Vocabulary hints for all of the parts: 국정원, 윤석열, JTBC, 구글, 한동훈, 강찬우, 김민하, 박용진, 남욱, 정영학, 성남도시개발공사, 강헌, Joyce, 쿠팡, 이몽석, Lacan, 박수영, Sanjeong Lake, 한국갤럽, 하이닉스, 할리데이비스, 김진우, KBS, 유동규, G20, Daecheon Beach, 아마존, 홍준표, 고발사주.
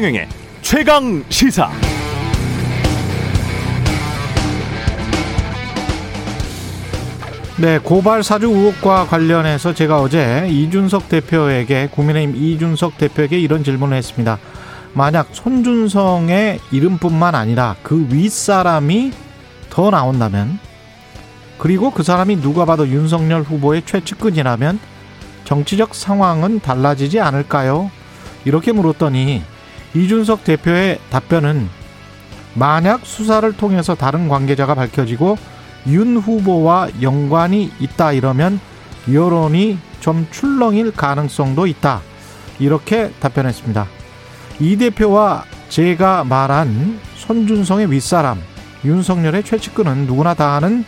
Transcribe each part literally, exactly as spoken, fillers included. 최경영의 최강시사. 네, 고발 사주 의혹과 관련해서 제가 어제 이준석 대표에게, 국민의힘 이준석 대표에게 이런 질문을 했습니다. 만약 손준성의 이름뿐만 아니라 그 윗사람이 더 나온다면, 그리고 그 사람이 누가 봐도 윤석열 후보의 최측근이라면 정치적 상황은 달라지지 않을까요? 이렇게 물었더니 이준석 대표의 답변은, 만약 수사를 통해서 다른 관계자가 밝혀지고 윤 후보와 연관이 있다 이러면 여론이 좀 출렁일 가능성도 있다, 이렇게 답변했습니다. 이 대표와 제가 말한 손준성의 윗사람, 윤석열의 최측근은 누구나 다 아는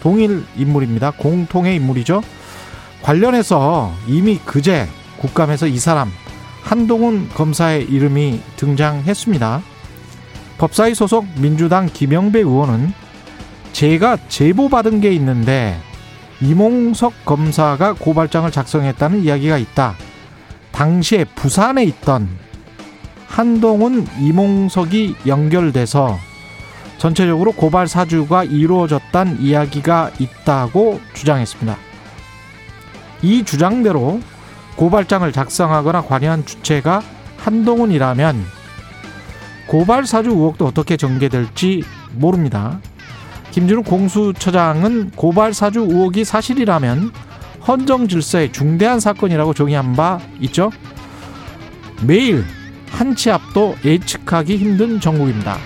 동일 인물입니다. 공통의 인물이죠. 관련해서 이미 그제 국감에서 이 사람 한동훈 검사의 이름이 등장했습니다. 법사위 소속 민주당 김영배 의원은, 제가 제보받은 게 있는데 이몽석 검사가 고발장을 작성했다는 이야기가 있다. 당시에 부산에 있던 한동훈, 이몽석이 연결돼서 전체적으로 고발 사주가 이루어졌다는 이야기가 있다고 주장했습니다. 이 주장대로 고발장을 작성하거나 관여한 주체가 한동훈이라면 고발 사주 의혹도 어떻게 전개될지 모릅니다. 김진우 공수처장은 고발 사주 의혹이 사실이라면 헌정 질서의 중대한 사건이라고 정의한 바 있죠. 매일 한 치 앞도 예측하기 힘든 정국입니다.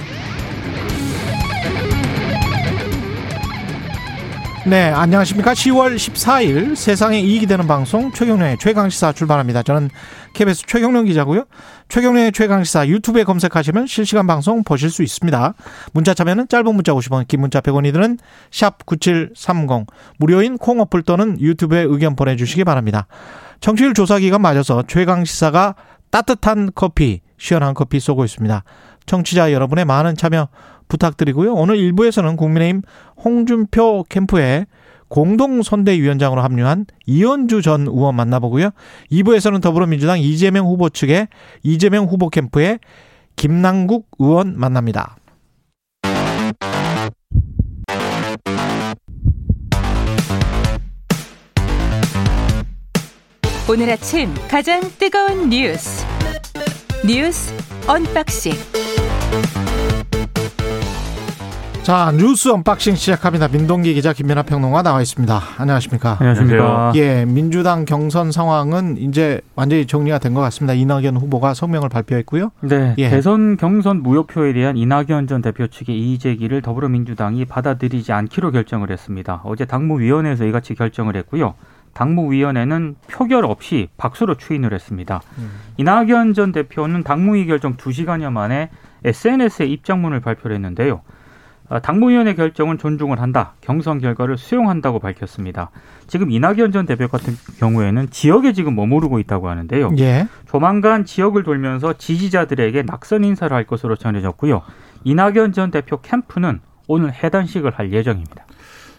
네, 안녕하십니까. 시월 십사일 세상에 이익이 되는 방송 최경련의 최강시사 출발합니다. 저는 케이비에스 최경련 기자고요. 최경련의 최강시사 유튜브에 검색하시면 실시간 방송 보실 수 있습니다. 문자 참여는 짧은 문자 오십 원, 긴 문자 백 원이 드는 샵 구칠삼공, 무료인 콩 어플 또는 유튜브에 의견 보내주시기 바랍니다. 청취율 조사기간 맞아서 최강시사가 따뜻한 커피, 시원한 커피 쏘고 있습니다. 청취자 여러분의 많은 참여 부탁드리고요. 오늘 일 부에서는 국민의힘 홍준표 캠프에 공동선대위원장으로 합류한 이현주 전 의원 만나보고요. 이 부에서는 더불어민주당 이재명 후보 측의 이재명 후보 캠프에 김남국 의원 만납니다. 오늘 아침 가장 뜨거운 뉴스, 뉴스 언박싱. 자, 뉴스 언박싱 시작합니다. 민동기 기자, 김민하 평론가 나와 있습니다. 안녕하십니까? 안녕하십니까? 예, 민주당 경선 상황은 이제 완전히 정리가 된 것 같습니다. 이낙연 후보가 성명을 발표했고요. 네, 예. 대선 경선 무효표에 대한 이낙연 전 대표 측의 이의 제기를 더불어민주당이 받아들이지 않기로 결정을 했습니다. 어제 당무위원회에서 이같이 결정을 했고요. 당무위원회는 표결 없이 박수로 추인을 했습니다. 음. 이낙연 전 대표는 당무위 결정 두 시간여 만에 에스엔에스에 입장문을 발표를 했는데요. 당무위원회 결정은 존중을 한다, 경선 결과를 수용한다고 밝혔습니다. 지금 이낙연 전 대표 같은 경우에는 지역에 지금 머무르고 있다고 하는데요. 예. 조만간 지역을 돌면서 지지자들에게 낙선 인사를 할 것으로 전해졌고요. 이낙연 전 대표 캠프는 오늘 해단식을 할 예정입니다.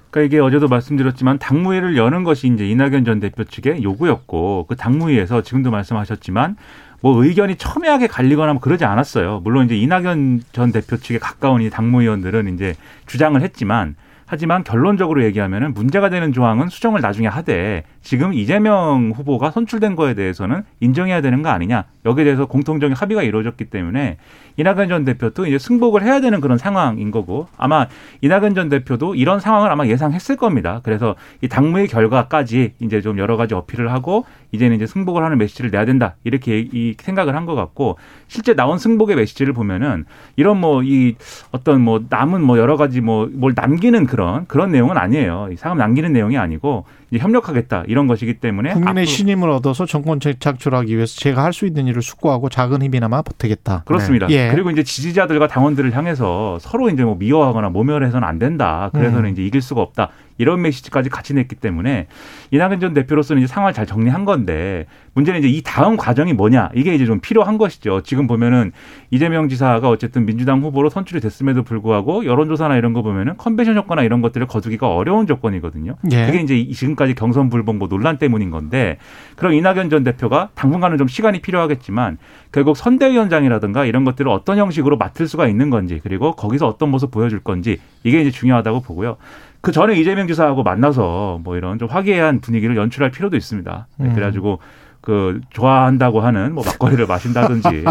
그러니까 이게 어제도 말씀드렸지만 당무회를 여는 것이 이제 이낙연 전 대표 측의 요구였고, 그 당무회에서 지금도 말씀하셨지만 뭐 의견이 첨예하게 갈리거나 뭐 그러지 않았어요. 물론 이제 이낙연 전 대표 측에 가까운 이 당무위원들은 이제 주장을 했지만, 하지만 결론적으로 얘기하면은 문제가 되는 조항은 수정을 나중에 하되 지금 이재명 후보가 선출된 거에 대해서는 인정해야 되는 거 아니냐, 여기에 대해서 공통적인 합의가 이루어졌기 때문에 이낙연 전 대표도 이제 승복을 해야 되는 그런 상황인 거고, 아마 이낙연 전 대표도 이런 상황을 아마 예상했을 겁니다. 그래서 이 당무의 결과까지 이제 좀 여러 가지 어필을 하고 이제는 이제 승복을 하는 메시지를 내야 된다, 이렇게 이 생각을 한 것 같고, 실제 나온 승복의 메시지를 보면은 이런 뭐 이 어떤 뭐 남은 뭐 여러 가지 뭐 뭘 남기는 그런 그런 내용은 아니에요. 상업 남기는 내용이 아니고 이제 협력하겠다 이런 것이기 때문에, 국민의 신임을 얻어서 정권 창출하기 위해서 제가 할 수 있는 일을 숙고하고 작은 힘이나마 보태겠다. 그렇습니다. 네. 예. 그리고 이제 지지자들과 당원들을 향해서 서로 이제 뭐 미워하거나 모멸해서는 안 된다. 그래서는 음. 이제 이길 수가 없다. 이런 메시지까지 같이 냈기 때문에 이낙연 전 대표로서는 이제 상황을 잘 정리한 건데 문제는 이제 이 다음 과정이 뭐냐, 이게 이제 좀 필요한 것이죠. 지금 보면은 이재명 지사가 어쨌든 민주당 후보로 선출이 됐음에도 불구하고 여론조사나 이런 거 보면은 컨벤션 효과나 이런 것들을 거두기가 어려운 조건이거든요. 예. 그게 이제 지금까지 경선 불복 뭐 논란 때문인 건데, 그럼 이낙연 전 대표가 당분간은 좀 시간이 필요하겠지만 결국 선대위원장이라든가 이런 것들을 어떤 형식으로 맡을 수가 있는 건지, 그리고 거기서 어떤 모습 보여줄 건지, 이게 이제 중요하다고 보고요. 그 전에 이재명 지사하고 만나서 뭐 이런 좀 화기애애한 분위기를 연출할 필요도 있습니다. 음. 그래가지고 그 좋아한다고 하는 뭐 막걸리를 마신다든지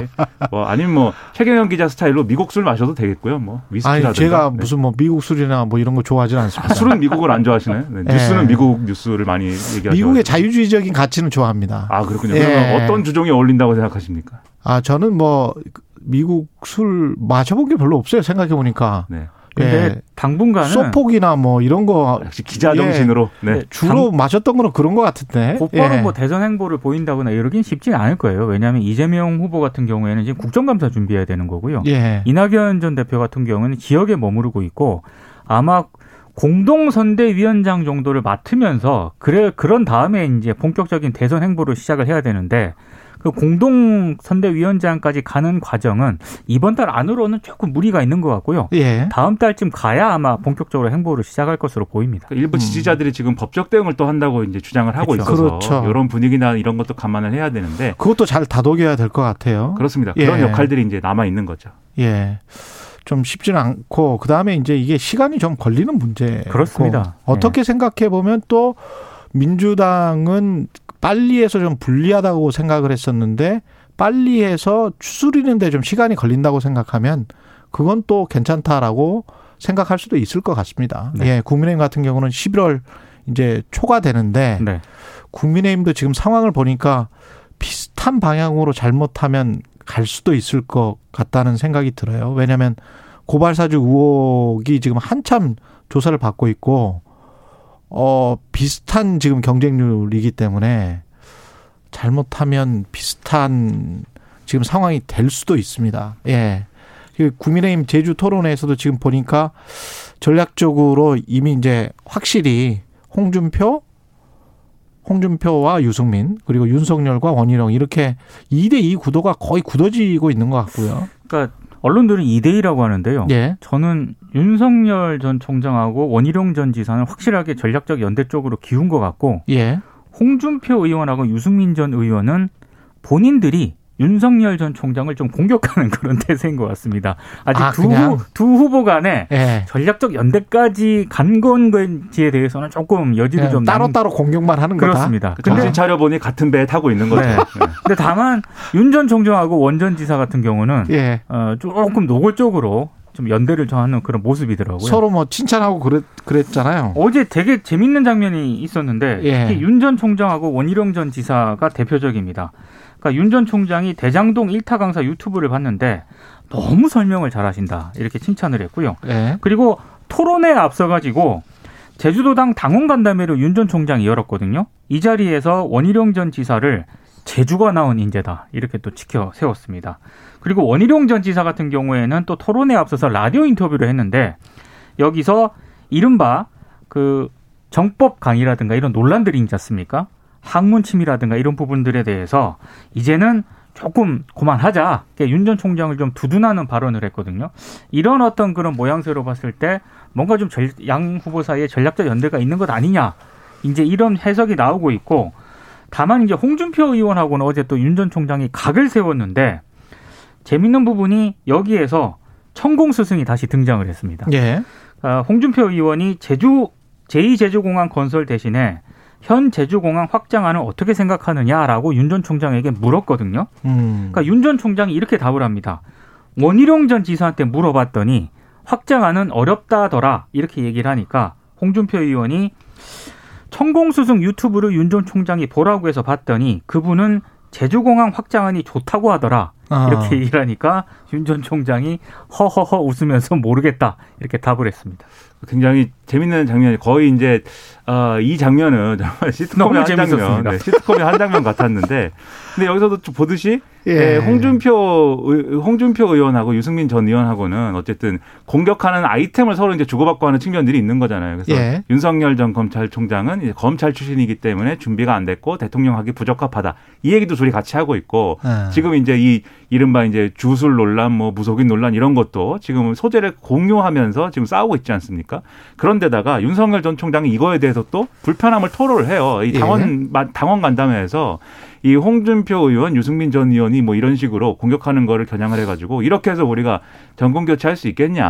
뭐 아니면 뭐 최경련 기자 스타일로 미국 술 마셔도 되겠고요. 뭐 위스키라든지. 아니 제가 무슨 뭐 미국 술이나 뭐 이런 거 좋아하진 않습니다. 아, 술은 미국을 안 좋아하시네. 네, 뉴스는 예. 미국 뉴스를 많이 얘기하죠. 미국의 자유주의적인 가치는 좋아합니다. 아 그렇군요. 예. 그러면 어떤 주종이 어울린다고 생각하십니까? 아 저는 뭐 미국 술 마셔본 게 별로 없어요. 생각해 보니까. 네. 근데 예. 당분간은 소폭이나 뭐 이런 거 역시 기자 정신으로 예. 네. 주로 당... 마셨던 거는 그런 것 같은데 곧바로 예. 뭐 대선 행보를 보인다거나 이러긴 쉽진 않을 거예요. 왜냐하면 이재명 후보 같은 경우에는 지금 국정감사 준비해야 되는 거고요. 예. 이낙연 전 대표 같은 경우에는 지역에 머무르고 있고 아마 공동선대위원장 정도를 맡으면서 그래 그런 다음에 이제 본격적인 대선 행보를 시작을 해야 되는데. 그 공동선대위원장까지 가는 과정은 이번 달 안으로는 조금 무리가 있는 것 같고요. 예. 다음 달쯤 가야 아마 본격적으로 행보를 시작할 것으로 보입니다. 그러니까 일부 지지자들이 음. 지금 법적 대응을 또 한다고 이제 주장을 하고 그렇죠. 있어서 그렇죠. 이런 분위기나 이런 것도 감안을 해야 되는데 그것도 잘 다독여야 될 것 같아요. 그렇습니다. 그런 예. 역할들이 이제 남아 있는 거죠. 예. 좀 쉽지는 않고 그다음에 이제 이게 시간이 좀 걸리는 문제. 그렇습니다. 어떻게 예. 생각해 보면 또 민주당은 빨리 해서 좀 불리하다고 생각을 했었는데 빨리 해서 추스리는데 좀 시간이 걸린다고 생각하면 그건 또 괜찮다라고 생각할 수도 있을 것 같습니다. 네. 예, 국민의힘 같은 경우는 십일월 이제 초가 되는데 네. 국민의힘도 지금 상황을 보니까 비슷한 방향으로 잘못하면 갈 수도 있을 것 같다는 생각이 들어요. 왜냐하면 고발사주 의혹이 지금 한참 조사를 받고 있고 어, 비슷한 지금 경쟁률이기 때문에 잘못하면 비슷한 지금 상황이 될 수도 있습니다. 예. 국민의힘 제주 토론회에서도 지금 보니까 전략적으로 이미 이제 확실히 홍준표, 홍준표와 유승민, 그리고 윤석열과 원희룡 이렇게 이 대 이 구도가 거의 굳어지고 있는 것 같고요. 그러니까 언론들은 이 대 이라고 하는데요. 예. 저는 윤석열 전 총장하고 원희룡 전 지사는 확실하게 전략적 연대 쪽으로 기운 것 같고 예. 홍준표 의원하고 유승민 전 의원은 본인들이 윤석열 전 총장을 좀 공격하는 그런 태세인 것 같습니다. 아직 아, 두, 후, 두 후보 간에 예. 전략적 연대까지 간 건지에 대해서는 조금 여지도 예, 좀 따로따로 따로 공격만 하는 거다. 그렇습니다. 정신 차려보니 같은 배에 타고 있는 거죠. 네. 네. 근데 다만 윤 전 총장하고 원 전 지사 같은 경우는 예. 어, 조금 노골적으로 좀 연대를 저하는 그런 모습이더라고요. 서로 뭐 칭찬하고 그랬, 그랬잖아요. 어제 되게 재밌는 장면이 있었는데 예. 특히 윤 전 총장하고 원희룡 전 지사가 대표적입니다. 그러니까 윤 전 총장이 대장동 일 타 강사 유튜브를 봤는데 너무 설명을 잘하신다 이렇게 칭찬을 했고요. 예. 그리고 토론회에 앞서가지고 제주도당 당원간담회를 윤 전 총장이 열었거든요. 이 자리에서 원희룡 전 지사를 제주가 나온 인재다 이렇게 또 지켜 세웠습니다. 그리고 원희룡 전 지사 같은 경우에는 또 토론회에 앞서서 라디오 인터뷰를 했는데 여기서 이른바 그 정법 강의라든가 이런 논란들이 있지 않습니까? 학문 침해라든가 이런 부분들에 대해서 이제는 조금 그만하자. 그러니까 윤 전 총장을 좀 두둔하는 발언을 했거든요. 이런 어떤 그런 모양새로 봤을 때 뭔가 좀 양 후보 사이에 전략적 연대가 있는 것 아니냐. 이제 이런 해석이 나오고 있고 다만 이제 홍준표 의원하고는 어제 또 윤 전 총장이 각을 세웠는데 재밌는 부분이 여기에서 천공 스승이 다시 등장을 했습니다. 예. 홍준표 의원이 제주 제이 제주공항 건설 대신에 현 제주공항 확장안을 어떻게 생각하느냐라고 윤 전 총장에게 물었거든요. 음. 그러니까 윤 전 총장이 이렇게 답을 합니다. 원희룡 전 지사한테 물어봤더니 확장안은 어렵다더라 이렇게 얘기를 하니까 홍준표 의원이 천공수승 유튜브를 윤 전 총장이 보라고 해서 봤더니 그분은 제주공항 확장안이 좋다고 하더라 이렇게 아. 얘기를 하니까 윤 전 총장이 허허허 웃으면서 모르겠다 이렇게 답을 했습니다. 굉장히 재밌는 장면이 거의 이제 어, 이 장면은 정말 시트콤의 한 장면, 네, 시트콤의 한 장면 같았는데, 근데 여기서도 보듯이 예. 예, 홍준표 홍준표 의원하고 유승민 전 의원하고는 어쨌든 공격하는 아이템을 서로 이제 주고받고 하는 측면들이 있는 거잖아요. 그래서 예. 윤석열 전 검찰총장은 이제 검찰 출신이기 때문에 준비가 안 됐고 대통령하기 부적합하다. 이 얘기도 둘이 같이 하고 있고 예. 지금 이제 이 이른바 이제 주술 논란, 뭐 무속인 논란 이런 것도 지금 소재를 공유하면서 지금 싸우고 있지 않습니까? 그런데다가 윤석열 전 총장이 이거에 대해서 또 불편함을 토로를 해요. 이 당원 예. 당원 간담회에서. 이 홍준표 의원, 유승민 전 의원이 뭐 이런 식으로 공격하는 거를 겨냥을 해가지고 이렇게 해서 우리가 정권 교체할 수 있겠냐.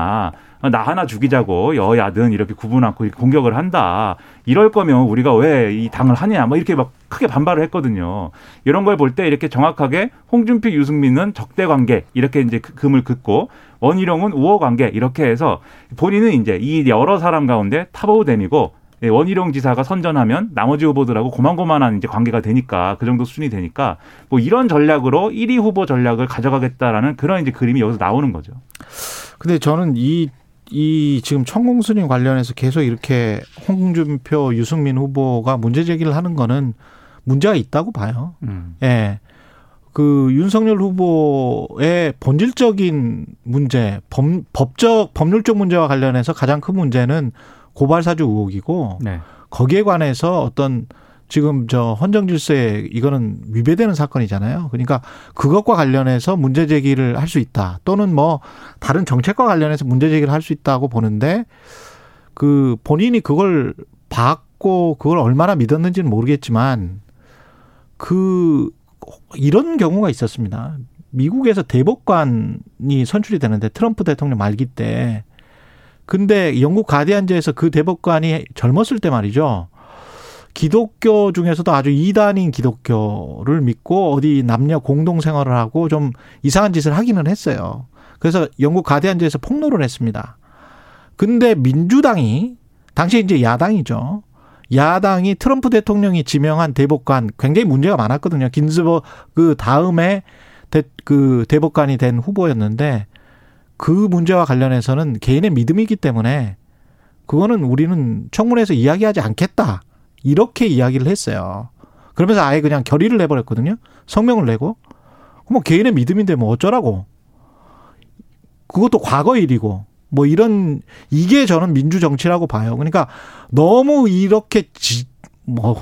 나 하나 죽이자고 여야든 이렇게 구분하고 공격을 한다. 이럴 거면 우리가 왜 이 당을 하냐. 뭐 이렇게 막 크게 반발을 했거든요. 이런 걸 볼 때 이렇게 정확하게 홍준표, 유승민은 적대 관계 이렇게 이제 금을 긋고 원희룡은 우호 관계 이렇게 해서 본인은 이제 이 여러 사람 가운데 탑오브댐이고 네, 원희룡 지사가 선전하면 나머지 후보들하고 고만고만한 이제 관계가 되니까 그 정도 순위 되니까 뭐 이런 전략으로 일 위 후보 전략을 가져가겠다라는 그런 이제 그림이 여기서 나오는 거죠. 근데 저는 이, 이 지금 천공수님 관련해서 계속 이렇게 홍준표, 유승민 후보가 문제 제기를 하는 거는 문제가 있다고 봐요. 음. 예. 그 윤석열 후보의 본질적인 문제, 법, 법적, 법률적 문제와 관련해서 가장 큰 문제는 고발사주 의혹이고 네. 거기에 관해서 어떤 지금 저 헌정질서에 이거는 위배되는 사건이잖아요. 그러니까 그것과 관련해서 문제 제기를 할 수 있다. 또는 뭐 다른 정책과 관련해서 문제 제기를 할 수 있다고 보는데 그 본인이 그걸 받고 그걸 얼마나 믿었는지는 모르겠지만 그 이런 경우가 있었습니다. 미국에서 대법관이 선출이 되는데 트럼프 대통령 말기 때 근데 영국 가디언지에서 그 대법관이 젊었을 때 말이죠. 기독교 중에서도 아주 이단인 기독교를 믿고 어디 남녀 공동생활을 하고 좀 이상한 짓을 하기는 했어요. 그래서 영국 가디언지에서 폭로를 했습니다. 근데 민주당이, 당시 이제 야당이죠. 야당이 트럼프 대통령이 지명한 대법관 굉장히 문제가 많았거든요. 긴스버그 그 다음에 대, 그 대법관이 된 후보였는데 그 문제와 관련해서는 개인의 믿음이기 때문에 그거는 우리는 청문회에서 이야기하지 않겠다. 이렇게 이야기를 했어요. 그러면서 아예 그냥 결의를 내버렸거든요. 성명을 내고. 뭐 개인의 믿음인데 뭐 어쩌라고. 그것도 과거 일이고. 뭐 이런 이게 저는 민주정치라고 봐요. 그러니까 너무 이렇게 지, 뭐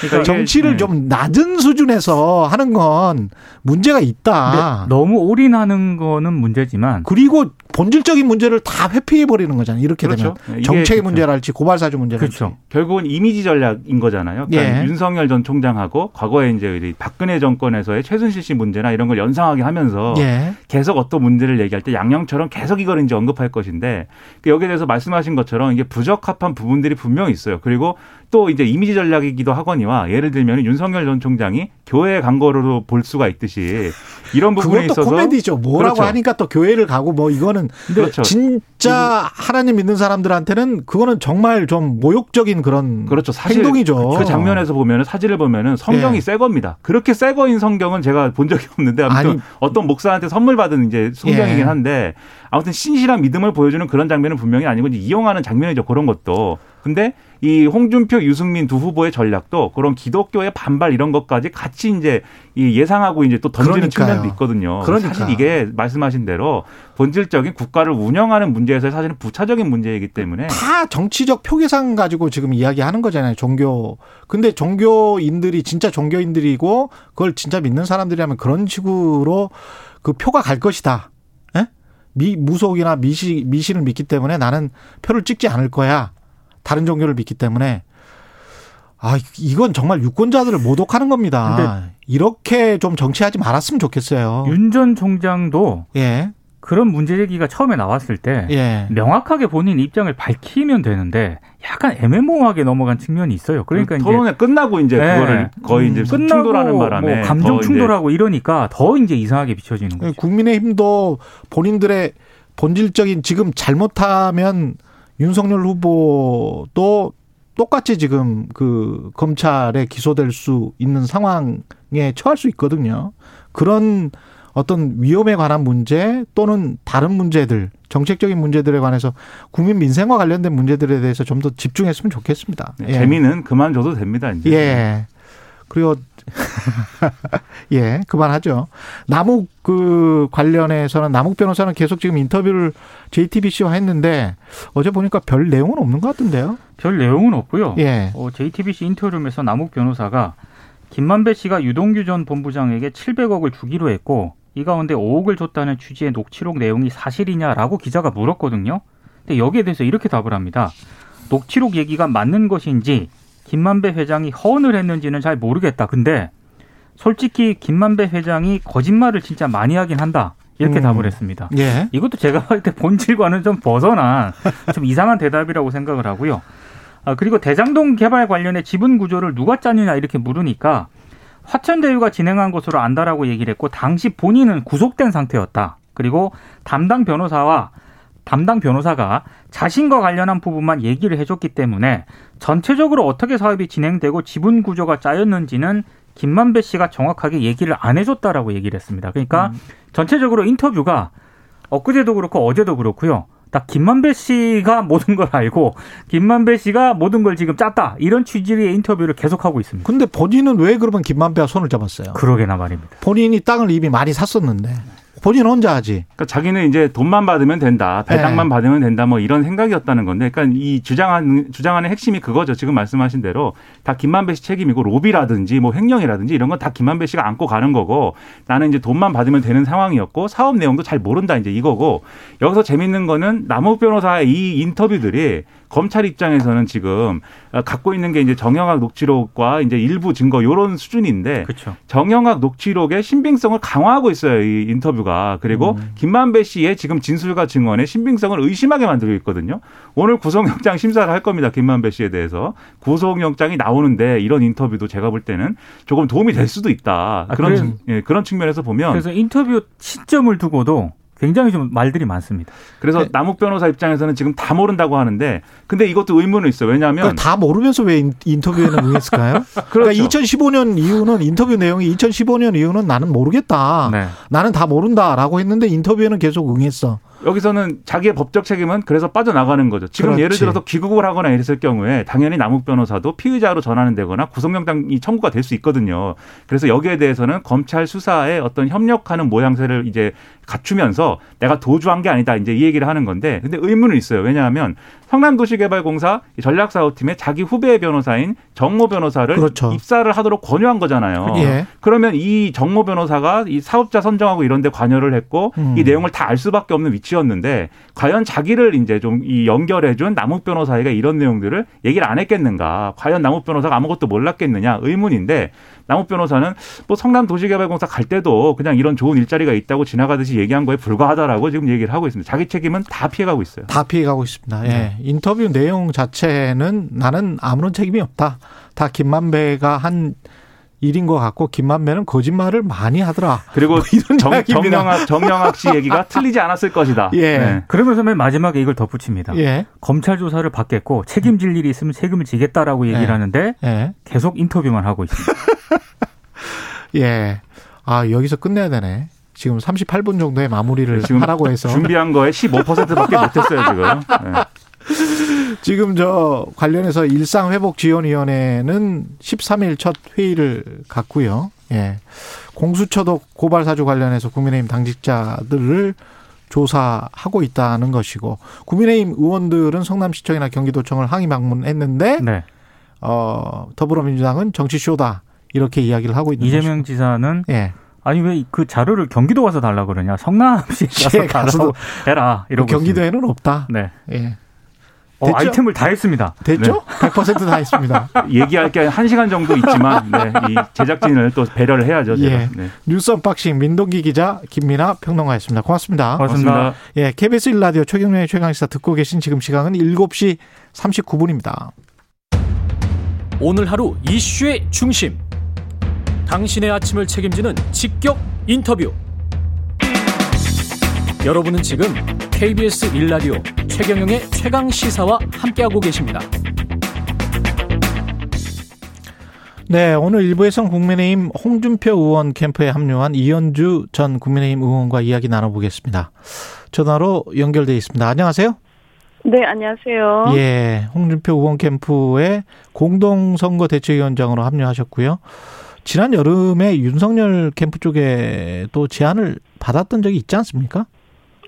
그러니까 정치를 네. 좀 낮은 수준에서 하는 건 문제가 있다. 너무 올인하는 거는 문제지만 그리고 본질적인 문제를 다 회피해 버리는 거잖아요. 이렇게 그렇죠. 되면 정책의 그렇죠. 문제랄지 고발사주 문제랄지. 그렇죠. 결국은 이미지 전략인 거잖아요. 그러니까 예. 윤석열 전 총장하고 과거에 이제 박근혜 정권에서의 최순실 씨 문제나 이런 걸 연상하게 하면서 예. 계속 어떤 문제를 얘기할 때 양양처럼 계속 이걸 이제 언급할 것인데 여기에 대해서 말씀하신 것처럼 이게 부적합한 부분들이 분명히 있어요. 그리고 또 이제 이미지 전략이기도 하거니와 예를 들면 윤석열 전 총장이 교회 광고로 볼 수가 있듯이 이런 부분에 있어서 그것도 코미디죠. 뭐라고 그렇죠. 하니까 또 교회를 가고 뭐 이거는 그렇죠. 진짜 하나님 믿는 사람들한테는 그거는 정말 좀 모욕적인 그런 그렇죠. 사실 행동이죠. 그 장면에서 보면은 사진을 보면은 성경이 예. 새 겁니다. 그렇게 새 거인 성경은 제가 본 적이 없는데 아무튼 아니, 어떤 목사한테 선물 받은 이제 성경이긴 예. 한데 아무튼 신실한 믿음을 보여주는 그런 장면은 분명히 아니고 이제 이용하는 장면이죠. 그런 것도. 근데 이 홍준표, 유승민 두 후보의 전략도 그런 기독교의 반발 이런 것까지 같이 이제 예상하고 이제 또 던지는 그러니까요. 측면도 있거든요. 그러니까. 사실 이게 말씀하신 대로 본질적인 국가를 운영하는 문제에서의 사실은 부차적인 문제이기 때문에 다 정치적 표계상 가지고 지금 이야기하는 거잖아요. 종교. 근데 종교인들이 진짜 종교인들이고 그걸 진짜 믿는 사람들이라면 그런 식으로 그 표가 갈 것이다. 에? 미 무속이나 미시, 미신을 믿기 때문에 나는 표를 찍지 않을 거야. 다른 종교를 믿기 때문에 아 이건 정말 유권자들을 모독하는 겁니다. 이렇게 좀 정치하지 말았으면 좋겠어요. 윤 전 총장도 예. 그런 문제 제기가 처음에 나왔을 때 예. 명확하게 본인 입장을 밝히면 되는데 약간 애매모호하게 넘어간 측면이 있어요. 그러니까 이제 토론회 끝나고 이제 네. 그거를 거의 이제 끝나고 충돌하는 바람에 뭐 감정 충돌하고 이러니까 더 이제 이상하게 비춰지는 거죠. 국민의힘도 본인들의 본질적인 지금 잘못하면 윤석열 후보도 똑같이 지금 그 검찰에 기소될 수 있는 상황에 처할 수 있거든요. 그런 어떤 위험에 관한 문제 또는 다른 문제들, 정책적인 문제들에 관해서 국민 민생과 관련된 문제들에 대해서 좀 더 집중했으면 좋겠습니다. 예. 재미는 그만 줘도 됩니다. 이제. 예. 그리고 예, 그만하죠. 남욱 그 관련해서는 남욱 변호사는 계속 지금 인터뷰를 제이티비씨와 했는데 어제 보니까 별 내용은 없는 것 같은데요. 별 내용은 없고요. 예. 어, 제이티비씨 인터뷰에서 남욱 변호사가 김만배 씨가 유동규 전 본부장에게 칠백억을 주기로 했고 이 가운데 오억을 줬다는 취지의 녹취록 내용이 사실이냐라고 기자가 물었거든요. 근데 여기에 대해서 이렇게 답을 합니다. 녹취록 얘기가 맞는 것인지 김만배 회장이 허언을 했는지는 잘 모르겠다. 근데 솔직히 김만배 회장이 거짓말을 진짜 많이 하긴 한다. 이렇게 음. 답을 했습니다. 예. 이것도 제가 볼 때 본질과는 좀 벗어난 좀 이상한 대답이라고 생각을 하고요. 아, 그리고 대장동 개발 관련의 지분 구조를 누가 짜느냐 이렇게 물으니까 화천대유가 진행한 것으로 안다라고 얘기를 했고 당시 본인은 구속된 상태였다. 그리고 담당 변호사와 담당 변호사가 자신과 관련한 부분만 얘기를 해줬기 때문에 전체적으로 어떻게 사업이 진행되고 지분 구조가 짜였는지는 김만배 씨가 정확하게 얘기를 안 해줬다라고 얘기를 했습니다. 그러니까 음. 전체적으로 인터뷰가 엊그제도 그렇고 어제도 그렇고요. 딱 김만배 씨가 모든 걸 알고 김만배 씨가 모든 걸 지금 짰다. 이런 취지의 인터뷰를 계속하고 있습니다. 근데 본인은 왜 그러면 김만배와 손을 잡았어요? 그러게나 말입니다. 본인이 땅을 이미 많이 샀었는데. 본인 혼자 하지. 그러니까 자기는 이제 돈만 받으면 된다. 배당만 네. 받으면 된다. 뭐 이런 생각이었다는 건데. 그러니까 이 주장하는, 주장하는 핵심이 그거죠. 지금 말씀하신 대로 다 김만배 씨 책임이고 로비라든지 뭐 횡령이라든지 이런 건 다 김만배 씨가 안고 가는 거고 나는 이제 돈만 받으면 되는 상황이었고 사업 내용도 잘 모른다. 이제 이거고 여기서 재밌는 거는 남욱 변호사의 이 인터뷰들이 검찰 입장에서는 지금 갖고 있는 게 이제 정영학 녹취록과 이제 일부 증거 이런 수준인데 그쵸. 정영학 녹취록의 신빙성을 강화하고 있어요. 이 인터뷰가. 그리고 음. 김만배 씨의 지금 진술과 증언의 신빙성을 의심하게 만들고 있거든요. 오늘 구속영장 심사를 할 겁니다. 김만배 씨에 대해서. 구속영장이 나오는데 이런 인터뷰도 제가 볼 때는 조금 도움이 될 수도 있다. 아, 그런, 그래서, 예, 그런 측면에서 보면. 그래서 인터뷰 시점을 두고도 굉장히 좀 말들이 많습니다. 그래서 네. 남욱 변호사 입장에서는 지금 다 모른다고 하는데 근데 이것도 의문은 있어요. 왜냐하면. 그러니까 다 모르면서 왜 인터뷰에는 응했을까요? 그렇죠. 그러니까 이천십오 년 이후는 인터뷰 내용이 이천십오 년 이후는 나는 모르겠다. 네. 나는 다 모른다라고 했는데 인터뷰에는 계속 응했어. 여기서는 자기의 법적 책임은 그래서 빠져나가는 거죠. 지금 그렇지. 예를 들어서 귀국을 하거나 이랬을 경우에 당연히 남욱 변호사도 피의자로 전환이 되거나 구속영장이 청구가 될 수 있거든요. 그래서 여기에 대해서는 검찰 수사에 어떤 협력하는 모양새를 이제 갖추면서 내가 도주한 게 아니다. 이제 이 얘기를 하는 건데 근데 의문은 있어요. 왜냐하면 성남도시개발공사 전략사업팀의 자기 후배 변호사인 정모 변호사를 그렇죠. 입사를 하도록 권유한 거잖아요. 예. 그러면 이 정모 변호사가 이 사업자 선정하고 이런 데 관여를 했고 음. 이 내용을 다 알 수밖에 없는 위치였는데 과연 자기를 이제 좀 이 연결해준 남욱 변호사가 이런 내용들을 얘기를 안 했겠는가. 과연 남욱 변호사가 아무것도 몰랐겠느냐 의문인데 남욱 변호사는 뭐 성남도시개발공사 갈 때도 그냥 이런 좋은 일자리가 있다고 지나가듯이 얘기한 거에 불과하다라고 지금 얘기를 하고 있습니다. 자기 책임은 다 피해가고 있어요. 다 피해가고 있습니다. 예. 네. 인터뷰 내용 자체는 나는 아무런 책임이 없다. 다 김만배가 한 일인 것 같고 김만배는 거짓말을 많이 하더라. 그리고 뭐 이런 정, 정영학, 정영학 씨 얘기가 틀리지 않았을 것이다. 예. 네. 그러면서 맨 마지막에 이걸 덧붙입니다. 예. 검찰 조사를 받겠고 책임질 일이 있으면 책임을 지겠다라고 얘기를 예. 하는데 예. 계속 인터뷰만 하고 있습니다. 예. 아, 여기서 끝내야 되네. 지금 삼십팔 분 정도의 마무리를 지금 하라고 해서. 준비한 거에 십오 퍼센트밖에 못했어요, 지금. 네. 지금 저 관련해서 일상회복지원위원회는 십삼 일 첫 회의를 갖고요. 예. 공수처독 고발사주 관련해서 국민의힘 당직자들을 조사하고 있다는 것이고 국민의힘 의원들은 성남시청이나 경기도청을 항의 방문했는데 네. 어, 더불어민주당은 정치쇼다 이렇게 이야기를 하고 있는 이재명 것이고. 지사는 예. 아니 왜 그 자료를 경기도 가서 달라 그러냐. 성남시 가서 달라고 해라. 이러고 경기도에는 있습니다. 없다. 네. 예. 어, 아이템을 다 했습니다. 됐죠? 네. 백 퍼센트 다 했습니다. 얘기할 게 한 시간 정도 있지만 네, 이 제작진을 또 배려를 해야죠. 제가. 예. 네. 뉴스 언박싱 민동기 기자 김민하 평론가였습니다. 고맙습니다. 고맙습니다. 고맙습니다. 예, 케이비에스 일 라디오 최경련의 최강시사 듣고 계신 지금 시간은 일곱 시 삼십구 분입니다. 오늘 하루 이슈의 중심. 당신의 아침을 책임지는 직격 인터뷰. 여러분은 지금 케이비에스 일 라디오 최경영의 최강시사와 함께하고 계십니다. 네, 오늘 일부에서는 국민의힘 홍준표 의원 캠프에 합류한 이현주 전 국민의힘 의원과 이야기 나눠보겠습니다. 전화로 연결되어 있습니다. 안녕하세요. 네, 안녕하세요. 예, 홍준표 의원 캠프에 공동선거 대책위원장으로 합류하셨고요. 지난 여름에 윤석열 캠프 쪽에 또 제안을 받았던 적이 있지 않습니까?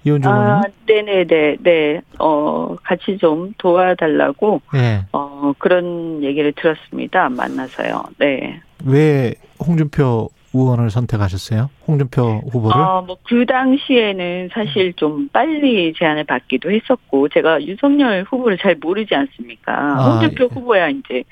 이현주 의원은? 아, 네네네, 네. 어, 같이 좀 도와달라고, 네. 어, 그런 얘기를 들었습니다. 만나서요. 네. 왜 홍준표 의원을 선택하셨어요? 홍준표 후보를? 어, 뭐 그 당시에는 사실 좀 빨리 제안을 받기도 했었고, 제가 윤석열 후보를 잘 모르지 않습니까? 아, 홍준표 예. 후보야 이제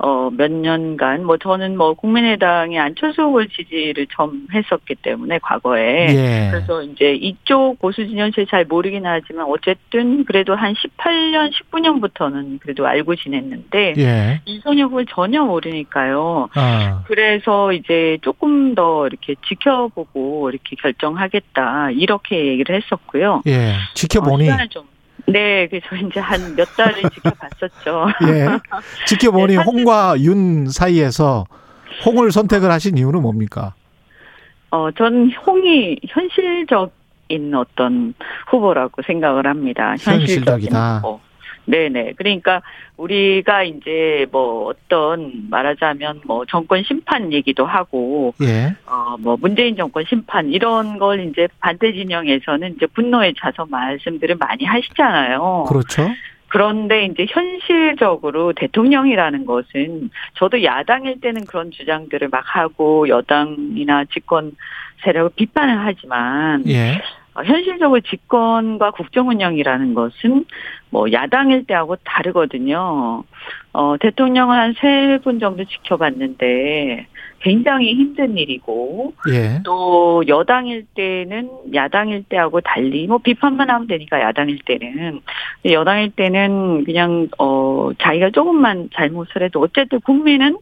어, 몇 년간 뭐 저는 뭐 국민의당의 안철수 후보를 지지를 처음 했었기 때문에 과거에 예. 그래서 이제 이쪽 보수 진영 제가 잘 모르긴 하지만 어쨌든 그래도 한 십팔 년 십구 년부터는 그래도 알고 지냈는데 예. 윤석열 후보를 전혀 모르니까요. 아. 그래서 이제 조금 더 이렇게 지켜보고 이렇게 결정하겠다 이렇게 얘기를 했었고요. 예, 지켜보니. 어, 시간을 좀 네, 그래서 이제 한 몇 달을 지켜봤었죠. 예. 지켜보니 네, 홍과 윤 사이에서 홍을 선택을 하신 이유는 뭡니까? 어, 전 홍이 현실적인 어떤 후보라고 생각을 합니다. 현실적인 현실적이다. 후보. 네네. 그러니까 우리가 이제 뭐 어떤 말하자면 뭐 정권 심판 얘기도 하고, 예. 어, 뭐 문재인 정권 심판 이런 걸 이제 반대 진영에서는 이제 분노에 차서 말씀들을 많이 하시잖아요. 그렇죠. 그런데 이제 현실적으로 대통령이라는 것은 저도 야당일 때는 그런 주장들을 막 하고 여당이나 집권 세력을 비판을 하지만, 예. 현실적으로 집권과 국정운영이라는 것은 뭐 야당일 때하고 다르거든요. 어, 대통령을 한 세 분 정도 지켜봤는데 굉장히 힘든 일이고 예. 또 여당일 때는 야당일 때하고 달리 뭐 비판만 하면 되니까 야당일 때는 여당일 때는 그냥 어, 자기가 조금만 잘못을 해도 어쨌든 국민은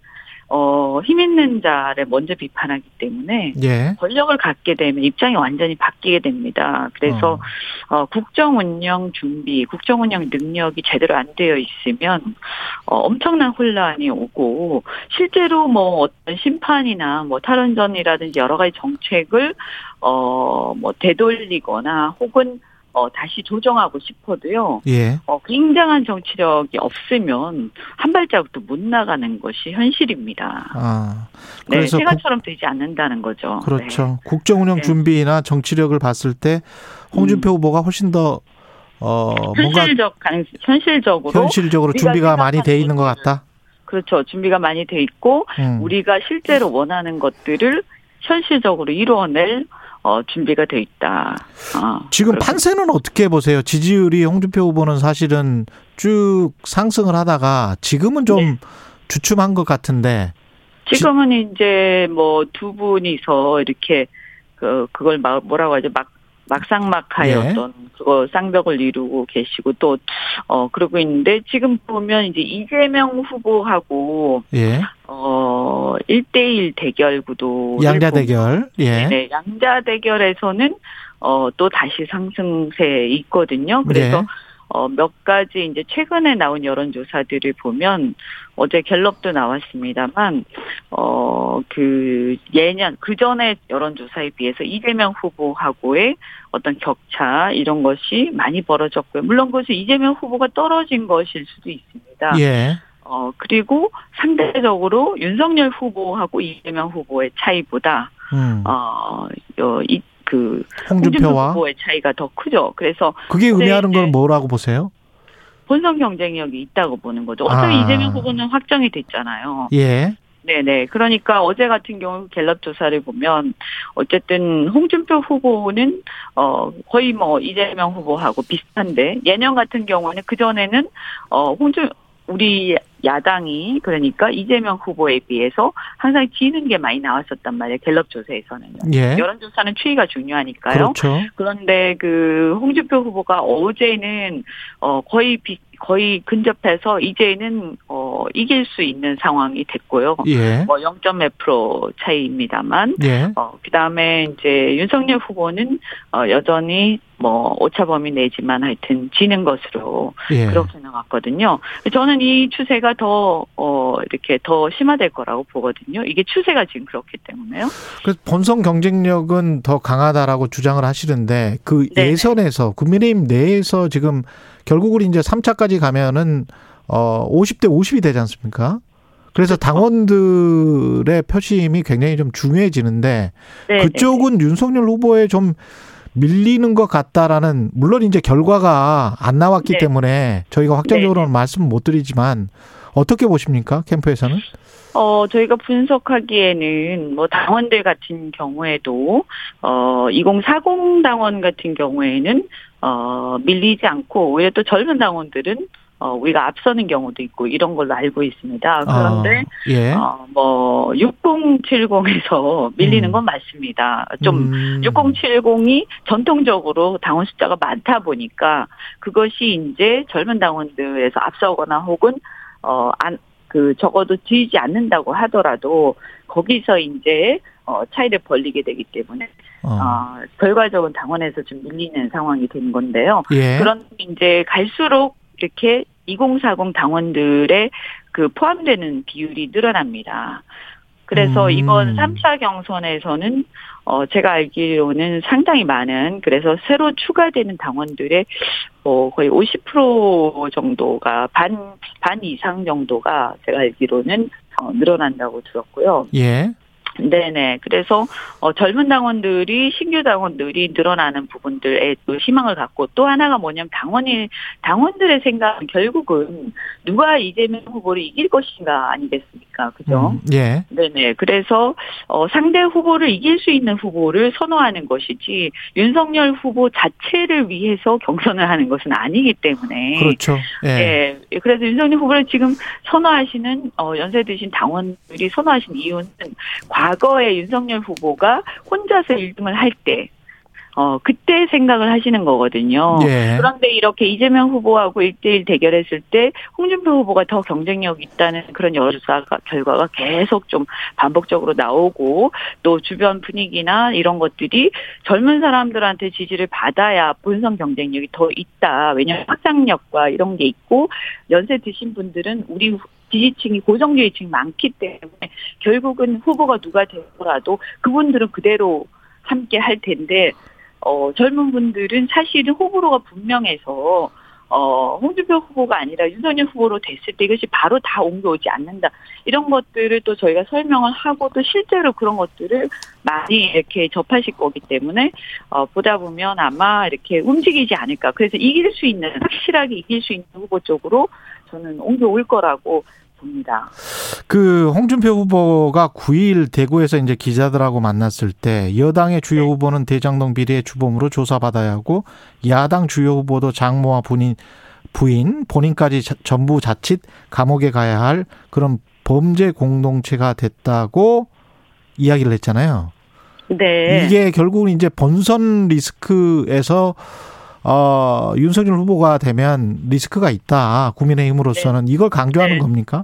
어, 힘 있는 자를 먼저 비판하기 때문에 예. 권력을 갖게 되면 입장이 완전히 바뀌게 됩니다. 그래서 어. 어, 국정운영 준비, 국정운영 능력이 제대로 안 되어 있으면 어, 엄청난 혼란이 오고 실제로 뭐 어떤 심판이나 뭐 탈원전이라든지 여러 가지 정책을 어, 뭐 되돌리거나 혹은 어, 다시 조정하고 싶어도요. 예. 어, 굉장한 정치력이 없으면 한 발자국도 못 나가는 것이 현실입니다. 아, 그래서 네, 생각처럼 되지 않는다는 거죠. 그렇죠. 네. 국정운영 네. 준비나 정치력을 봤을 때 홍준표 음. 후보가 훨씬 더 어, 현실적, 뭔가 현실적으로 현실적으로 준비가 많이 돼 있는 것 같다. 그렇죠. 준비가 많이 돼 있고 음. 우리가 실제로 원하는 것들을 현실적으로 이루어낼. 어, 준비가 돼 있다. 어, 지금 그렇군요. 판세는 어떻게 보세요? 지지율이 홍준표 후보는 사실은 쭉 상승을 하다가 지금은 좀 네. 주춤한 것 같은데. 지금은 지... 이제 뭐 두 분이서 이렇게 그 그걸 막 뭐라고 하죠? 막 막상막하의 예. 어떤 그거 쌍벽을 이루고 계시고 또 어 그러고 있는데 지금 보면 이제 이재명 후보하고 예. 어 일 대일 대결 구도 양자 대결 예. 네, 양자 대결에서는 어 또 다시 상승세에 있거든요. 그래서 예. 어, 몇 가지 이제 최근에 나온 여론조사들을 보면 어제 갤럽도 나왔습니다만, 어, 그 예년, 그 전에 여론조사에 비해서 이재명 후보하고의 어떤 격차 이런 것이 많이 벌어졌고요. 물론 그것이 이재명 후보가 떨어진 것일 수도 있습니다. 예. 어, 그리고 상대적으로 윤석열 후보하고 이재명 후보의 차이보다, 음. 어, 이, 그 홍준표와 후보의 차이가 더 크죠. 그래서 그게 의미하는 건 뭐라고 보세요? 본선 경쟁력이 있다고 보는 거죠. 어차피 아. 이재명 후보는 확정이 됐잖아요. 예. 네네. 그러니까 어제 같은 경우 갤럽 조사를 보면 어쨌든 홍준표 후보는 어 거의 뭐 이재명 후보하고 비슷한데 예년 같은 경우는 그 전에는 어 홍준 우리 야당이 그러니까 이재명 후보에 비해서 항상 지는 게 많이 나왔었단 말이에요. 갤럽 조사에서는요. 예. 여론조사는 추이가 중요하니까요. 그렇죠. 그런데 그 홍준표 후보가 어제는 어 거의 비, 거의 근접해서 이제는 어, 이길 수 있는 상황이 됐고요. 예. 뭐 영 점 몇 퍼센트 차이입니다만, 예. 어, 그 다음에 이제 윤석열 후보는 어, 여전히 뭐 오차범위 내지만 하여튼 지는 것으로 예. 그렇게 나왔거든요. 저는 이 추세가 더 어, 이렇게 더 심화될 거라고 보거든요. 이게 추세가 지금 그렇기 때문에요. 그래서 본선 경쟁력은 더 강하다라고 주장을 하시는데 그 네네. 예선에서 국민의힘 내에서 지금 결국은 이제 삼 차까지 가면은 어, 오십 대 오십이 되지 않습니까? 그래서 당원들의 표심이 굉장히 좀 중요해지는데 네네. 그쪽은 윤석열 후보에 좀 밀리는 것 같다라는, 물론 이제 결과가 안 나왔기 네. 때문에 저희가 확정적으로는 네. 말씀 못 드리지만 어떻게 보십니까? 캠프에서는? 어, 저희가 분석하기에는 뭐 당원들 같은 경우에도 어, 이공사공 당원 같은 경우에는 어, 밀리지 않고 오히려 또 젊은 당원들은 어, 우리가 앞서는 경우도 있고 이런 걸로 알고 있습니다. 그런데, 어, 예. 어, 뭐, 육공칠공에서 밀리는 음. 건 맞습니다. 좀, 음. 육공칠공이 전통적으로 당원 숫자가 많다 보니까 그것이 이제 젊은 당원들에서 앞서거나 혹은, 어, 안, 그, 적어도 지지 않는다고 하더라도 거기서 이제, 어, 차이를 벌리게 되기 때문에, 어. 어, 결과적으로 당원에서 좀 밀리는 상황이 된 건데요. 예. 그런데 이제 갈수록 이렇게 이공사공 당원들의 그 포함되는 비율이 늘어납니다. 그래서 음. 이번 삼 차 경선에서는 어 제가 알기로는 상당히 많은, 그래서 새로 추가되는 당원들의 어 거의 오십 퍼센트 정도가 반, 반 이상 정도가 제가 알기로는 어 늘어난다고 들었고요. 예. 네네. 그래서 어, 젊은 당원들이, 신규 당원들이 늘어나는 부분들에 또 희망을 갖고, 또 하나가 뭐냐면 당원이 당원들의 생각은 결국은 누가 이재명 후보를 이길 것인가 아니겠습니까? 그죠? 음, 예. 네네. 그래서 어, 상대 후보를 이길 수 있는 후보를 선호하는 것이지 윤석열 후보 자체를 위해서 경선을 하는 것은 아니기 때문에. 그렇죠. 예. 예. 그래서 윤석열 후보를 지금 선호하시는 어, 연세 드신 당원들이 선호하신 이유는 과거에 윤석열 후보가 혼자서 일 등을 할 때, 어, 그때 생각을 하시는 거거든요. 예. 그런데 이렇게 이재명 후보하고 일 대일 대결했을 때 홍준표 후보가 더 경쟁력 있다는 그런 여러 결과가 계속 좀 반복적으로 나오고, 또 주변 분위기나 이런 것들이 젊은 사람들한테 지지를 받아야 본선 경쟁력이 더 있다. 왜냐하면 확장력과 이런 게 있고, 연세 드신 분들은 우리 지지층이 고정지지층이 많기 때문에 결국은 후보가 누가 되더라도 그분들은 그대로 함께 할 텐데, 어, 젊은 분들은 사실은 호불호가 분명해서 어, 홍준표 후보가 아니라 윤석열 후보로 됐을 때 이것이 바로 다 옮겨오지 않는다. 이런 것들을 또 저희가 설명을 하고, 또 실제로 그런 것들을 많이 이렇게 접하실 거기 때문에, 어, 보다 보면 아마 이렇게 움직이지 않을까. 그래서 이길 수 있는, 확실하게 이길 수 있는 후보 쪽으로 저는 옮겨올 거라고 봅니다. 그 홍준표 후보가 구일 대구에서 이제 기자들하고 만났을 때 여당의 주요 네. 후보는 대장동 비리의 주범으로 조사받아야 하고, 야당 주요 후보도 장모와 본인, 부인, 본인까지 자, 전부 자칫 감옥에 가야 할 그런 범죄 공동체가 됐다고 이야기를 했잖아요. 네. 이게 결국은 이제 본선 리스크에서 어, 윤석열 후보가 되면 리스크가 있다. 국민의힘으로서는. 네. 이걸 강조하는 네. 겁니까?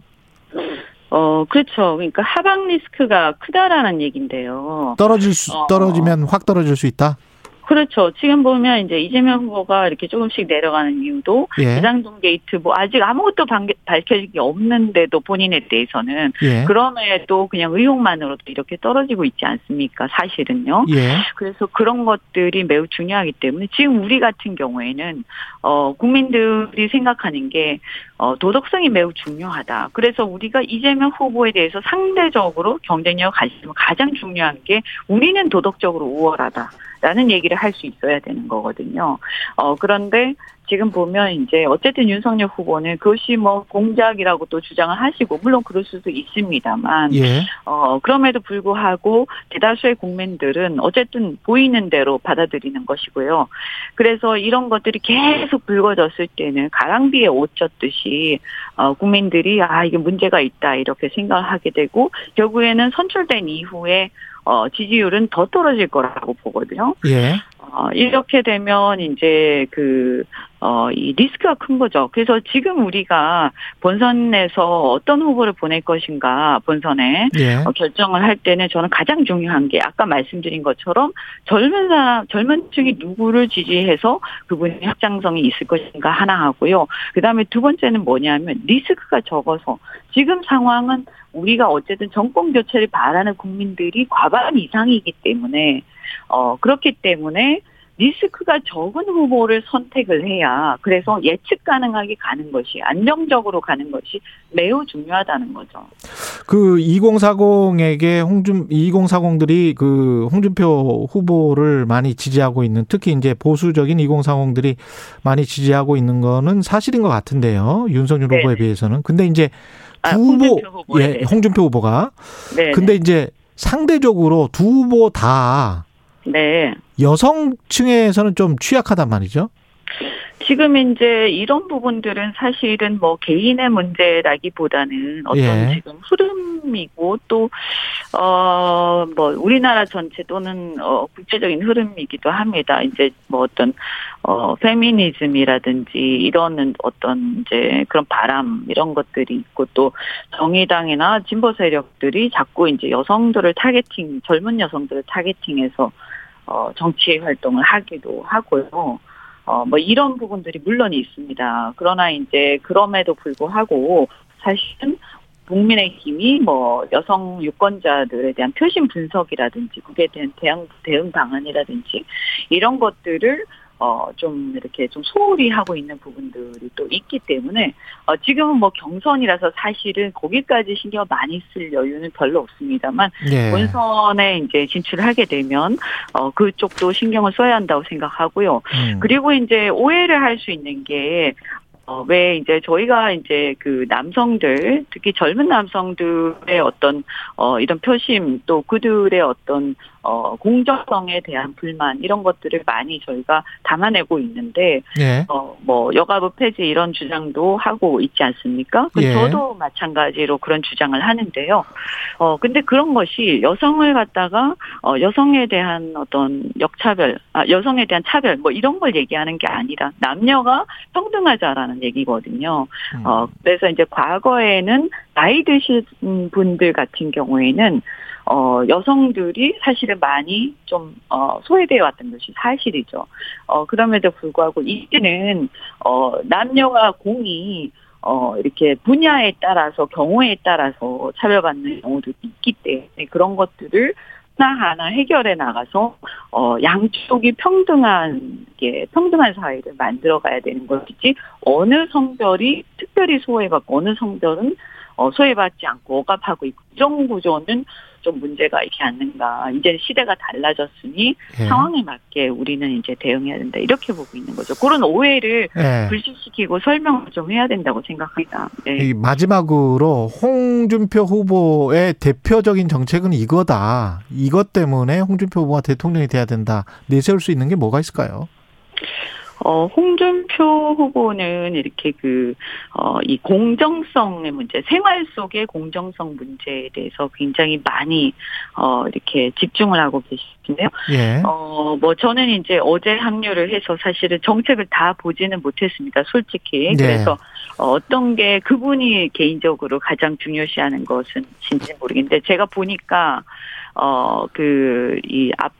어, 그렇죠. 그러니까 하방 리스크가 크다라는 얘기인데요. 떨어질 수, 떨어지면 어. 확 떨어질 수 있다? 그렇죠. 지금 보면 이제 이재명 후보가 이렇게 조금씩 내려가는 이유도 예. 대장동 게이트 뭐 아직 아무것도 밝혀진 게 없는데도 본인에 대해서는 예. 그럼에도 그냥 의혹만으로도 이렇게 떨어지고 있지 않습니까? 사실은요. 예. 그래서 그런 것들이 매우 중요하기 때문에 지금 우리 같은 경우에는 어 국민들이 생각하는 게 어 도덕성이 매우 중요하다. 그래서 우리가 이재명 후보에 대해서 상대적으로 경쟁력 가지면 가장 중요한 게 우리는 도덕적으로 우월하다. 라는 얘기를 할 수 있어야 되는 거거든요. 어, 그런데 지금 보면 이제 어쨌든 윤석열 후보는 그것이 뭐 공작이라고 또 주장을 하시고, 물론 그럴 수도 있습니다만, 예. 어, 그럼에도 불구하고 대다수의 국민들은 어쨌든 보이는 대로 받아들이는 것이고요. 그래서 이런 것들이 계속 불거졌을 때는 가랑비에 옷 젖듯이, 어, 국민들이 아, 이게 문제가 있다, 이렇게 생각을 하게 되고, 결국에는 선출된 이후에 어, 지지율은 더 떨어질 거라고 보거든요. 예. 어, 이렇게 되면 이제 그, 어, 이 리스크가 큰 거죠. 그래서 지금 우리가 본선에서 어떤 후보를 보낼 것인가, 본선에 예. 어, 결정을 할 때는 저는 가장 중요한 게 아까 말씀드린 것처럼 젊은 사람, 젊은 층이 누구를 지지해서 그분의 확장성이 있을 것인가 하나 하고요. 그 다음에 두 번째는 뭐냐면 리스크가 적어서 지금 상황은 우리가 어쨌든 정권 교체를 바라는 국민들이 과반 이상이기 때문에 어 그렇기 때문에 리스크가 적은 후보를 선택을 해야 그래서 예측 가능하게 가는 것이 안정적으로 가는 것이 매우 중요하다는 거죠. 그 이공사공에게 홍준 이공사공들이 그 홍준표 후보를 많이 지지하고 있는 특히 이제 보수적인 이공사공들이 많이 지지하고 있는 거는 사실인 것 같은데요. 윤석열 네. 후보에 비해서는. 근데 이제 두 아, 후보 홍준표 예, 홍준표 후보가 네. 근데 이제 상대적으로 두 후보 다 네. 여성층에서는 좀 취약하단 말이죠. 지금 이제 이런 부분들은 사실은 뭐 개인의 문제라기보다는 어떤 예. 지금 흐름이고 또 어 뭐 우리나라 전체 또는 어 국제적인 흐름이기도 합니다. 이제 뭐 어떤 어 페미니즘이라든지 이런 어떤 이제 그런 바람 이런 것들이 있고 또 정의당이나 진보 세력들이 자꾸 이제 여성들을 타겟팅 젊은 여성들을 타겟팅해서 어 정치 활동을 하기도 하고요. 어, 뭐, 이런 부분들이 물론 있습니다. 그러나 이제, 그럼에도 불구하고, 사실은, 국민의힘이 뭐, 여성 유권자들에 대한 표심 분석이라든지, 그에 대한 대응, 대응 방안이라든지, 이런 것들을, 어, 좀, 이렇게 좀 소홀히 하고 있는 부분들이 또 있기 때문에, 어, 지금은 뭐 경선이라서 사실은 거기까지 신경 많이 쓸 여유는 별로 없습니다만, 예. 본선에 이제 진출을 하게 되면, 어, 그쪽도 신경을 써야 한다고 생각하고요. 음. 그리고 이제 오해를 할 수 있는 게, 어, 왜 이제 저희가 이제 그 남성들, 특히 젊은 남성들의 어떤, 어, 이런 표심, 또 그들의 어떤, 어, 공정성에 대한 불만, 이런 것들을 많이 저희가 담아내고 있는데, 예. 어, 뭐, 여가부 폐지 이런 주장도 하고 있지 않습니까? 예. 저도 마찬가지로 그런 주장을 하는데요. 어, 근데 그런 것이 여성을 갖다가, 어, 여성에 대한 어떤 역차별, 아, 여성에 대한 차별, 뭐 이런 걸 얘기하는 게 아니라 남녀가 평등하자라는 얘기거든요. 음. 어, 그래서 이제 과거에는 나이 드신 분들 같은 경우에는 어, 여성들이 사실은 많이 좀, 어, 소외되어 왔던 것이 사실이죠. 어, 그럼에도 불구하고, 이제는, 어, 남녀와 공이, 어, 이렇게 분야에 따라서, 경우에 따라서 차별받는 경우도 있기 때문에 그런 것들을 하나하나 해결해 나가서, 어, 양쪽이 평등한, 게, 평등한 사회를 만들어 가야 되는 것이지, 어느 성별이 특별히 소외받고, 어느 성별은 어, 소외받지 않고 억압하고 있고 이런 구조는 좀 문제가 있지 않는가. 이제 시대가 달라졌으니 예. 상황에 맞게 우리는 이제 대응해야 된다. 이렇게 보고 있는 거죠. 그런 오해를 예. 불식시키고 설명을 좀 해야 된다고 생각합니다. 네. 이 마지막으로 홍준표 후보의 대표적인 정책은 이거다. 이것 때문에 홍준표 후보가 대통령이 돼야 된다. 내세울 수 있는 게 뭐가 있을까요? 어, 홍준표 후보는 이렇게 그, 어, 이 공정성의 문제, 생활 속의 공정성 문제에 대해서 굉장히 많이, 어, 이렇게 집중을 하고 계시는데요. 예. 어, 뭐 저는 이제 어제 합류를 해서 사실은 정책을 다 보지는 못했습니다. 솔직히. 그래서 예. 어떤 게 그분이 개인적으로 가장 중요시하는 것은 진짜 모르겠는데 제가 보니까, 어, 그, 이 앞,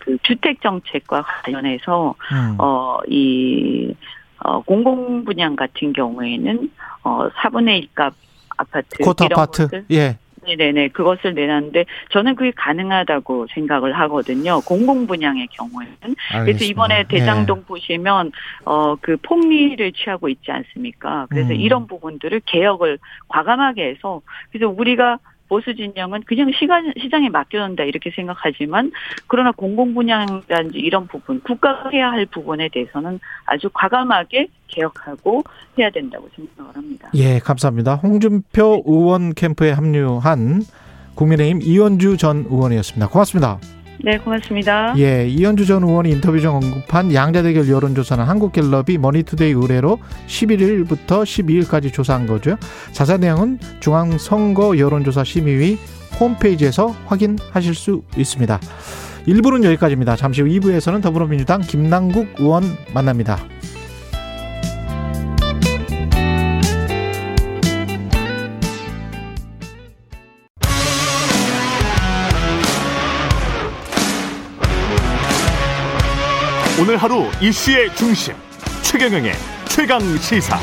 그 주택 정책과 관련해서 음. 어 이 어 공공 분양 같은 경우에는 어 사분의 일값 아파트 코트 아파트 것들. 예. 네네네. 그것을 내놨는데 저는 그게 가능하다고 생각을 하거든요. 공공 분양의 경우에는. 알겠습니다. 그래서 이번에 대장동 예. 보시면 어 그 폭리를 취하고 있지 않습니까? 그래서 음. 이런 부분들을 개혁을 과감하게 해서 그래서 우리가 보수 진영은 그냥 시간, 시장에 맡겨놓는다 이렇게 생각하지만 그러나 공공분양이라든지 이런 부분 국가가 해야 할 부분에 대해서는 아주 과감하게 개혁하고 해야 된다고 생각을 합니다. 예, 감사합니다. 홍준표 의원 캠프에 합류한 국민의힘 이현주 전 의원이었습니다. 고맙습니다. 네, 고맙습니다. 예, 이현주 전 의원이 인터뷰 중 언급한 양자대결 여론조사는 한국갤럽이 머니투데이 의뢰로 십일일부터 십이일까지 조사한 거죠. 자세한 내용은 중앙선거 여론조사 심의위 홈페이지에서 확인하실 수 있습니다. 일 부는 여기까지입니다. 잠시 후 이 부에서는 더불어민주당 김남국 의원 만납니다. 오늘 하루 이슈의 중심, 최경영의 최강시사.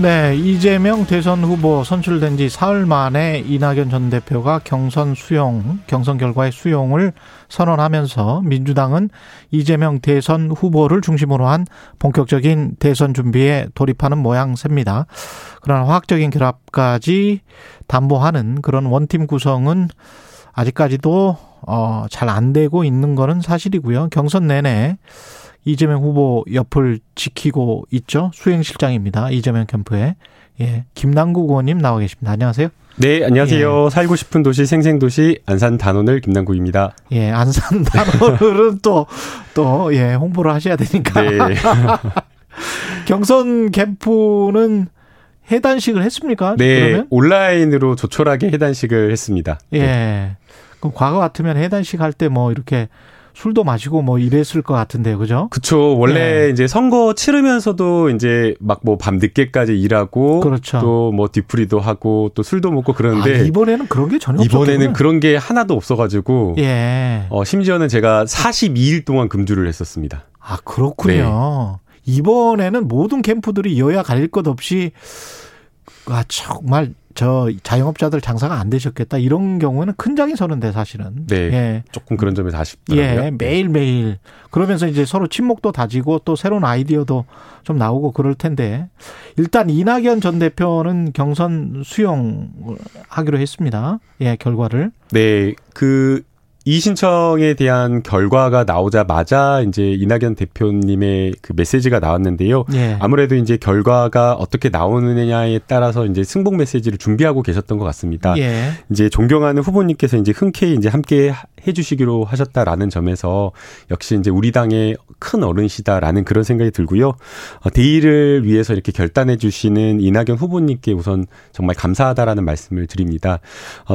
네, 이재명 대선 후보 선출된 지 사흘 만에 이낙연 전 대표가 경선 수용, 경선 결과의 수용을 선언하면서 민주당은 이재명 대선 후보를 중심으로 한 본격적인 대선 준비에 돌입하는 모양새입니다. 그러나 화학적인 결합까지 담보하는 그런 원팀 구성은 아직까지도 어, 잘 안 되고 있는 거는 사실이고요. 경선 내내 이재명 후보 옆을 지키고 있죠. 수행실장입니다. 이재명 캠프에. 예, 김남국 의원님 나와 계십니다. 안녕하세요. 네, 안녕하세요. 예. 살고 싶은 도시 생생도시 안산 단오늘 김남국입니다. 예, 안산 단오늘은 또, 또, 예, 홍보를 하셔야 되니까. 네. 경선 캠프는 해단식을 했습니까? 네, 그러면? 온라인으로 조촐하게 해단식을 했습니다. 예. 네. 그럼 과거 같으면 해단식 할 때 뭐 이렇게 술도 마시고 뭐 이랬을 것 같은데요, 그죠? 그쵸. 원래 네. 이제 선거 치르면서도 이제 막 뭐 밤 늦게까지 일하고, 그렇죠. 또 뭐 뒤풀이도 하고 또 술도 먹고 그러는데 아, 이번에는 그런 게 전혀 없었어요. 이번에는 없었구나. 그런 게 하나도 없어가지고, 예. 어, 심지어는 제가 사십이 일 동안 금주를 했었습니다. 아, 그렇군요. 네. 이번에는 모든 캠프들이 여야 가릴 것 없이 아 정말. 저 자영업자들 장사가 안 되셨겠다. 이런 경우에는 큰 장이 서는데 사실은. 네. 예. 조금 그런 점이 아쉽더라고요. 예, 매일매일. 그러면서 이제 서로 친목도 다지고 또 새로운 아이디어도 좀 나오고 그럴 텐데. 일단 이낙연 전 대표는 경선 수용하기로 했습니다. 예, 결과를. 네. 그 이 신청에 대한 결과가 나오자마자 이제 이낙연 대표님의 그 메시지가 나왔는데요. 예. 아무래도 이제 결과가 어떻게 나오느냐에 따라서 이제 승복 메시지를 준비하고 계셨던 것 같습니다. 예. 이제 존경하는 후보님께서 이제 흔쾌히 이제 함께 해주시기로 하셨다라는 점에서 역시 이제 우리 당의 큰 어른이시다라는 그런 생각이 들고요. 대의를 위해서 이렇게 결단해주시는 이낙연 후보님께 우선 정말 감사하다라는 말씀을 드립니다.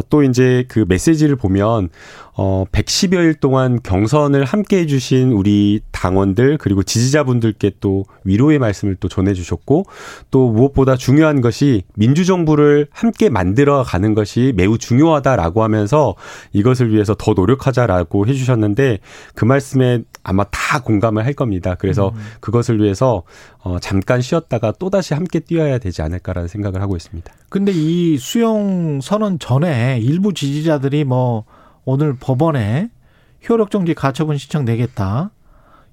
또 이제 그 메시지를 보면 어. 백십여 일 동안 경선을 함께해 주신 우리 당원들 그리고 지지자분들께 또 위로의 말씀을 또 전해주셨고 또 무엇보다 중요한 것이 민주정부를 함께 만들어가는 것이 매우 중요하다라고 하면서 이것을 위해서 더 노력하자라고 해주셨는데 그 말씀에 아마 다 공감을 할 겁니다. 그래서 음. 그것을 위해서 어, 잠깐 쉬었다가 또다시 함께 뛰어야 되지 않을까라는 생각을 하고 있습니다. 근데 이 수용 선언 전에 일부 지지자들이 뭐 오늘 법원에 효력정지 가처분 신청 내겠다.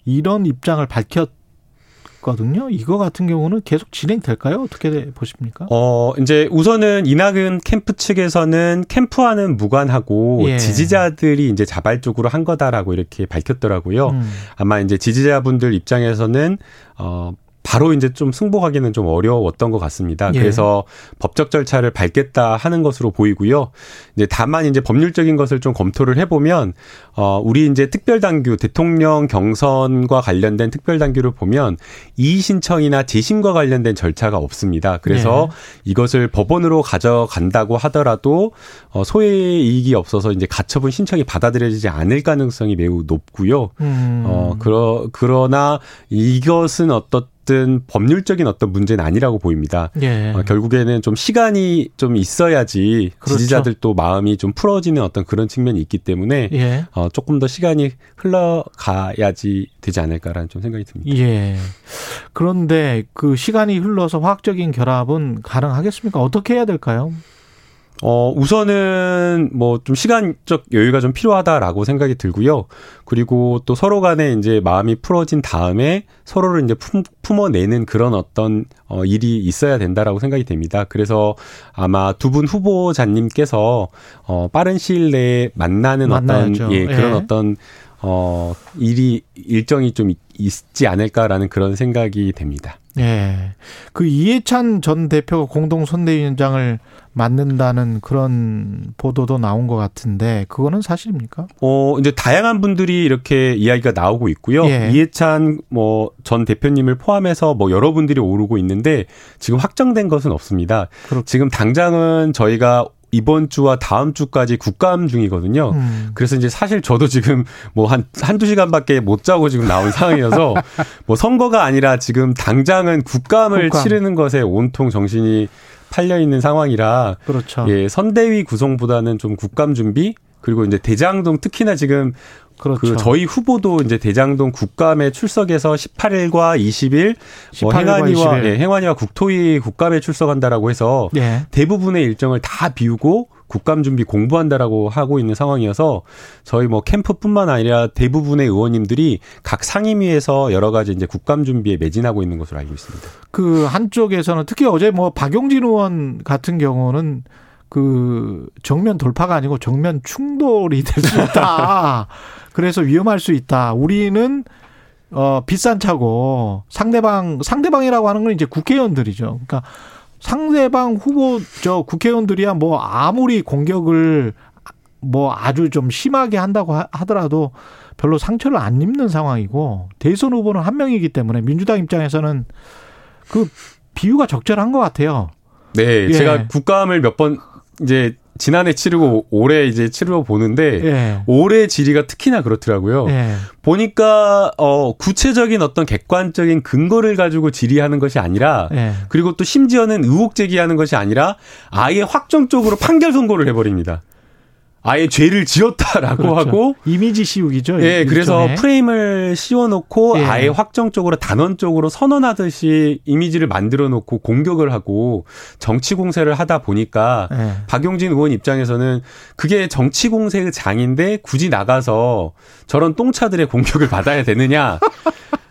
이런 입장을 밝혔거든요. 이거 같은 경우는 계속 진행될까요? 어떻게 보십니까? 어, 이제 우선은 이낙연 캠프 측에서는 캠프와는 무관하고 예. 지지자들이 이제 자발적으로 한 거다라고 이렇게 밝혔더라고요. 음. 아마 이제 지지자분들 입장에서는, 어, 바로 이제 좀 승복하기는 좀 어려웠던 것 같습니다. 예. 그래서 법적 절차를 밟겠다 하는 것으로 보이고요. 이제 다만 이제 법률적인 것을 좀 검토를 해보면, 어, 우리 이제 특별당규, 대통령 경선과 관련된 특별당규를 보면 이의신청이나 재심과 관련된 절차가 없습니다. 그래서 예. 이것을 법원으로 가져간다고 하더라도, 어, 소외이익이 없어서 이제 가처분 신청이 받아들여지지 않을 가능성이 매우 높고요. 음. 어, 그러, 그러나 이것은 어떤 법률적인 어떤 문제는 아니라고 보입니다. 예. 어, 결국에는 좀 시간이 좀 있어야지 그렇죠. 지지자들도 마음이 좀 풀어지는 어떤 그런 측면이 있기 때문에 예. 어, 조금 더 시간이 흘러가야지 되지 않을까라는 좀 생각이 듭니다. 예. 그런데 그 시간이 흘러서 화학적인 결합은 가능하겠습니까? 어떻게 해야 될까요? 어, 우선은, 뭐, 좀 시간적 여유가 좀 필요하다라고 생각이 들고요. 그리고 또 서로 간에 이제 마음이 풀어진 다음에 서로를 이제 품, 품어내는 그런 어떤, 어, 일이 있어야 된다라고 생각이 됩니다. 그래서 아마 두 분 후보자님께서, 어, 빠른 시일 내에 만나는 만나야죠. 어떤, 예, 그런 예. 어떤, 어, 일이, 일정이 좀 있지 않을까라는 그런 생각이 됩니다. 예. 그 이해찬 전 대표가 공동 선대위원장을 맞는다는 그런 보도도 나온 것 같은데 그거는 사실입니까? 어 이제 다양한 분들이 이렇게 이야기가 나오고 있고요. 예. 이해찬 뭐 전 대표님을 포함해서 뭐 여러분들이 오르고 있는데 지금 확정된 것은 없습니다. 그렇군요. 지금 당장은 저희가 이번 주와 다음 주까지 국감 중이거든요. 음. 그래서 이제 사실 저도 지금 뭐 한, 한두 시간밖에 못 자고 지금 나온 상황이어서 뭐 선거가 아니라 지금 당장은 국감을 국감. 치르는 것에 온통 정신이 팔려있는 상황이라. 그렇죠. 예, 선대위 구성보다는 좀 국감 준비, 그리고 이제 대장동 특히나 지금 그렇죠. 그 저희 후보도 이제 대장동 국감에 출석해서 십팔 일과 이십 일, 뭐 행안위와, 예, 행안위와 국토위 국감에 출석한다라고 해서 예. 대부분의 일정을 다 비우고 국감 준비 공부한다라고 하고 있는 상황이어서 저희 뭐 캠프뿐만 아니라 대부분의 의원님들이 각 상임위에서 여러 가지 이제 국감 준비에 매진하고 있는 것으로 알고 있습니다. 그 한쪽에서는 특히 어제 뭐 박용진 의원 같은 경우는 그 정면 돌파가 아니고 정면 충돌이 될 수 있다. 그래서 위험할 수 있다. 우리는 어 비싼 차고 상대방 상대방이라고 하는 건 이제 국회의원들이죠. 그러니까 상대방 후보 저 국회의원들이야 뭐 아무리 공격을 뭐 아주 좀 심하게 한다고 하더라도 별로 상처를 안 입는 상황이고 대선 후보는 한 명이기 때문에 민주당 입장에서는 그 비유가 적절한 것 같아요. 네, 예. 제가 국감을 몇 번 이제. 지난해 치르고 올해 이제 치르러 보는데 예. 올해 질의가 특히나 그렇더라고요. 예. 보니까 어 구체적인 어떤 객관적인 근거를 가지고 질의하는 것이 아니라 예. 그리고 또 심지어는 의혹 제기하는 것이 아니라 아예 확정적으로 판결 선고를 해버립니다. 아예 죄를 지었다라고 그렇죠. 하고 이미지 씌우기죠. 예, 일종의. 그래서 프레임을 씌워놓고 예. 아예 확정적으로 단언적으로 선언하듯이 이미지를 만들어놓고 공격을 하고 정치 공세를 하다 보니까 예. 박용진 의원 입장에서는 그게 정치 공세의 장인데 굳이 나가서 저런 똥차들의 공격을 받아야 되느냐.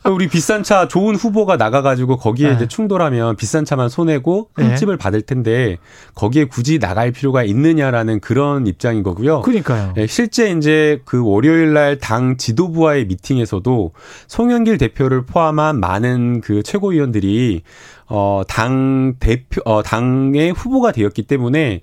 우리 비싼 차 좋은 후보가 나가가지고 거기에 네. 이제 충돌하면 비싼 차만 손해고 흠집을 네. 받을 텐데 거기에 굳이 나갈 필요가 있느냐라는 그런 입장인 거고요. 그러니까요. 예, 실제 이제 그 월요일 날 당 지도부와의 미팅에서도 송영길 대표를 포함한 많은 그 최고위원들이 어, 당 대표, 어, 당의 후보가 되었기 때문에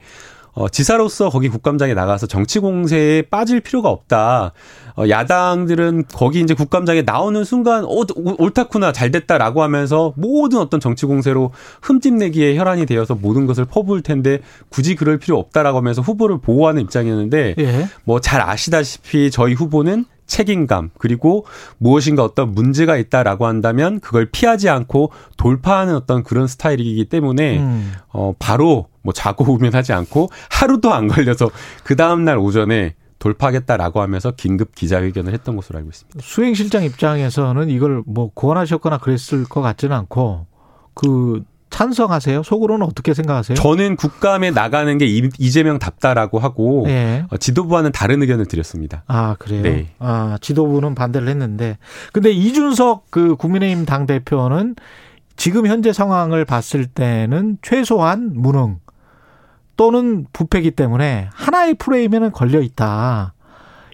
어, 지사로서 거기 국감장에 나가서 정치 공세에 빠질 필요가 없다. 어, 야당들은 거기 이제 국감장에 나오는 순간, 어, 옳다구나, 잘 됐다라고 하면서 모든 어떤 정치 공세로 흠집내기에 혈안이 되어서 모든 것을 퍼부을 텐데 굳이 그럴 필요 없다라고 하면서 후보를 보호하는 입장이었는데, 예. 뭐 잘 아시다시피 저희 후보는 책임감 그리고 무엇인가 어떤 문제가 있다라고 한다면 그걸 피하지 않고 돌파하는 어떤 그런 스타일이기 때문에 음. 어, 바로 뭐 좌고우면하지 않고 하루도 안 걸려서 그 다음 날 오전에 돌파하겠다라고 하면서 긴급 기자회견을 했던 것으로 알고 있습니다. 수행실장 입장에서는 이걸 뭐 고안하셨거나 그랬을 것 같지는 않고 그. 찬성하세요? 속으로는 어떻게 생각하세요? 저는 국감에 나가는 게 이재명 답다라고 하고 네. 지도부와는 다른 의견을 드렸습니다. 아 그래요? 네. 아 지도부는 반대를 했는데 근데 이준석 그 국민의힘 당 대표는 지금 현재 상황을 봤을 때는 최소한 무능 또는 부패기 때문에 하나의 프레임에는 걸려 있다.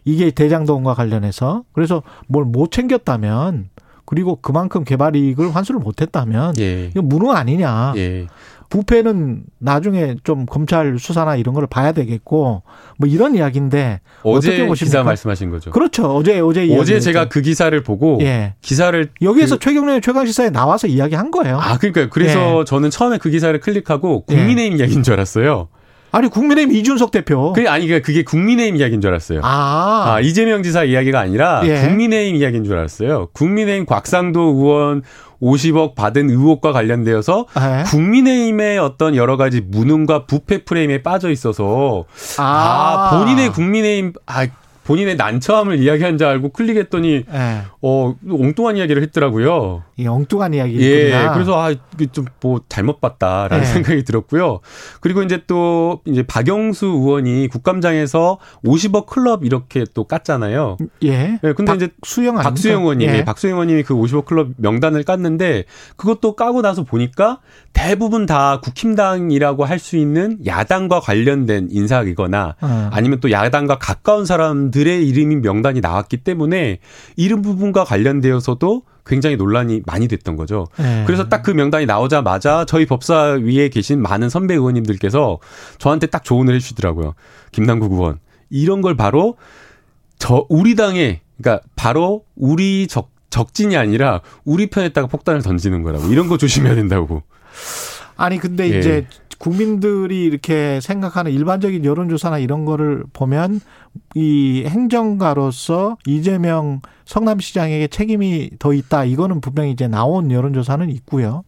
이게 대장동과 관련해서 그래서 뭘 못 챙겼다면. 그리고 그만큼 개발 이익을 환수를 못했다면 예. 이거 무능 아니냐. 예. 부패는 나중에 좀 검찰 수사나 이런 걸 봐야 되겠고 뭐 이런 이야기인데 어제 어떻게 보십니까? 기사 말씀하신 거죠. 그렇죠. 어제 어제 이야기 어제 제가 그 기사를 보고 예. 기사를 여기에서 그... 최경련 최강시사에 나와서 이야기한 거예요. 아 그러니까요. 그래서 예. 저는 처음에 그 기사를 클릭하고 국민의힘 예. 이야기인 줄 알았어요. 아니 국민의힘 이준석 대표. 그게 아니 그게 국민의힘 이야기인 줄 알았어요. 아, 아 이재명 지사 이야기가 아니라 예. 국민의힘 이야기인 줄 알았어요. 국민의힘 곽상도 의원 오십억 받은 의혹과 관련되어서 예. 국민의힘의 어떤 여러 가지 무능과 부패 프레임에 빠져 있어서 아, 아 본인의 국민의힘 아 본인의 난처함을 이야기한 줄 알고 클릭했더니 예. 어 엉뚱한 이야기를 했더라고요. 이 엉뚱한 이야기구나. 예, 그래서 아 좀 뭐 잘못 봤다라는 예. 생각이 들었고요. 그리고 이제 또 이제 박영수 의원이 국감장에서 오십억 클럽 이렇게 또 깠잖아요. 예. 예 근데 이제 수영 박수영 의원님이 예. 박수영 의원님이 그 오십억 클럽 명단을 깠는데 그것도 까고 나서 보니까 대부분 다 국힘당이라고 할 수 있는 야당과 관련된 인사이거나 음. 아니면 또 야당과 가까운 사람 들의 이름이 명단이 나왔기 때문에 이름 부분과 관련되어서도 굉장히 논란이 많이 됐던 거죠. 네. 그래서 딱 그 명단이 나오자마자 저희 법사위에 계신 많은 선배 의원님들께서 저한테 딱 조언을 해주시더라고요. 김남국 의원 이런 걸 바로 저 우리 당에 그러니까 바로 우리 적, 적진이 아니라 우리 편에다가 폭탄을 던지는 거라고 이런 거 조심해야 된다고. 아니 근데 예. 이제 국민들이 이렇게 생각하는 일반적인 여론조사나 이런 거를 보면 이 행정가로서 이재명 성남시장에게 책임이 더 있다. 이거는 분명히 이제 나온 여론조사는 있고요.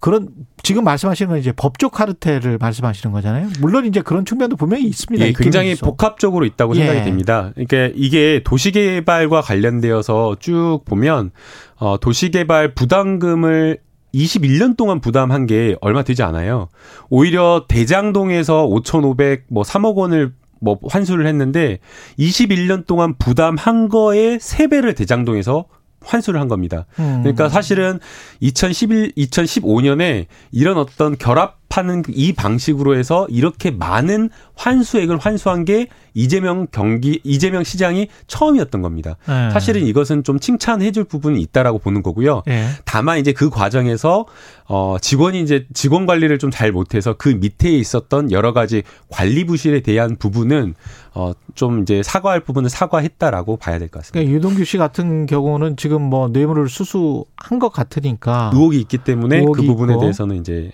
그런 지금 말씀하시는 건 이제 법조 카르텔을 말씀하시는 거잖아요. 물론 이제 그런 측면도 분명히 있습니다. 예, 굉장히 있어. 복합적으로 있다고 생각이 예. 됩니다. 그러니까 이게 도시개발과 관련되어서 쭉 보면 어, 도시개발 부담금을 이십일 년 동안 부담한 게 얼마 되지 않아요. 오히려 대장동에서 오천오백 뭐 삼억 원을 뭐 환수를 했는데 이십일 년 동안 부담한 거에 세 배를 대장동에서 환수를 한 겁니다. 음. 그러니까 사실은 이천십일, 이천십오 년에 이런 어떤 결합하는 이 방식으로 해서 이렇게 많은 환수액을 환수한 게 이재명 경기, 이재명 시장이 처음이었던 겁니다. 음. 사실은 이것은 좀 칭찬해 줄 부분이 있다라고 보는 거고요. 예. 다만 이제 그 과정에서, 어, 직원이 이제 직원 관리를 좀 잘 못해서 그 밑에 있었던 여러 가지 관리 부실에 대한 부분은 어, 좀 이제 사과할 부분은 사과했다라고 봐야 될 것 같습니다. 그러니까 유동규 씨 같은 경우는 지금 뭐 뇌물을 수수한 것 같으니까 의혹이 있기 때문에 의혹이 그 부분에 있고. 대해서는 이제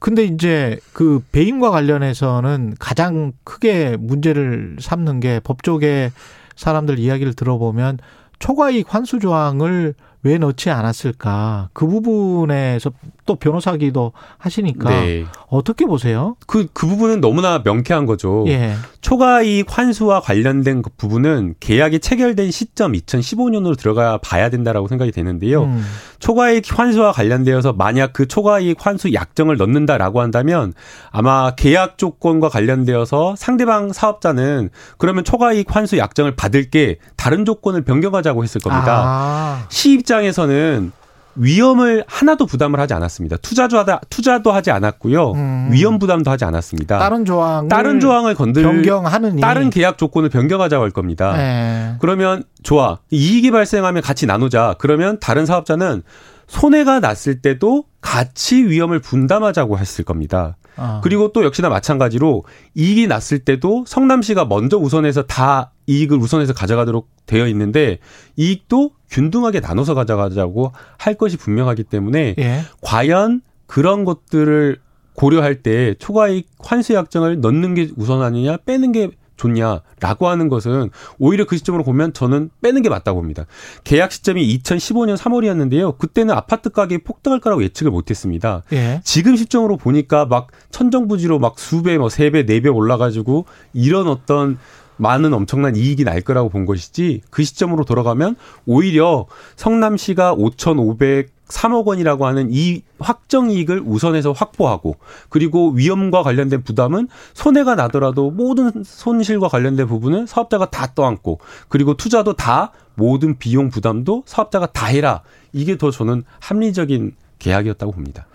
근데 이제 그 배임과 관련해서는 가장 크게 문제를 삼는 게 법조계 사람들 이야기를 들어보면 초과이익 환수 조항을 왜 넣지 않았을까? 그 부분에서 또 변호사기도 하시니까 네. 어떻게 보세요? 그, 그 부분은 너무나 명쾌한 거죠. 예. 초과이익 환수와 관련된 그 부분은 계약이 체결된 시점 이천십오 년으로 들어가 봐야 된다라고 생각이 되는데요. 음. 초과이익 환수와 관련되어서 만약 그 초과이익 환수 약정을 넣는다라고 한다면 아마 계약 조건과 관련되어서 상대방 사업자는 그러면 초과이익 환수 약정을 받을 게 다른 조건을 변경하자고 했을 겁니다. 아. 시입 입장에서는 위험을 하나도 부담을 하지 않았습니다. 투자도, 하다, 투자도 하지 않았고요. 음. 위험 부담도 하지 않았습니다. 다른 조항을, 다른 조항을 건들, 변경하느니. 다른 계약 조건을 변경하자고 할 겁니다. 네. 그러면 좋아. 이익이 발생하면 같이 나누자. 그러면 다른 사업자는 손해가 났을 때도 같이 위험을 분담하자고 했을 겁니다. 아. 그리고 또 역시나 마찬가지로 이익이 났을 때도 성남시가 먼저 우선해서 다 이익을 우선해서 가져가도록 되어 있는데 이익도 균등하게 나눠서 가져가자고 할 것이 분명하기 때문에 예. 과연 그런 것들을 고려할 때 초과이익 환수 약정을 넣는 게 우선하느냐 빼는 게 좋냐라고 하는 것은 오히려 그 시점으로 보면 저는 빼는 게 맞다고 봅니다. 계약 시점이 이천십오 년 삼월이었는데요. 그때는 아파트 가격이 폭등할 거라고 예측을 못했습니다. 예. 지금 시점으로 보니까 막 천정부지로 막 수배, 뭐 세 배, 네 배 올라가지고 이런 어떤 많은 엄청난 이익이 날 거라고 본 것이지 그 시점으로 돌아가면 오히려 성남시가 오천오백삼억 원이라고 하는 이 확정이익을 우선해서 확보하고 그리고 위험과 관련된 부담은 손해가 나더라도 모든 손실과 관련된 부분은 사업자가 다 떠안고 그리고 투자도 다 모든 비용 부담도 사업자가 다 해라. 이게 더 저는 합리적인 계약이었다고 봅니다.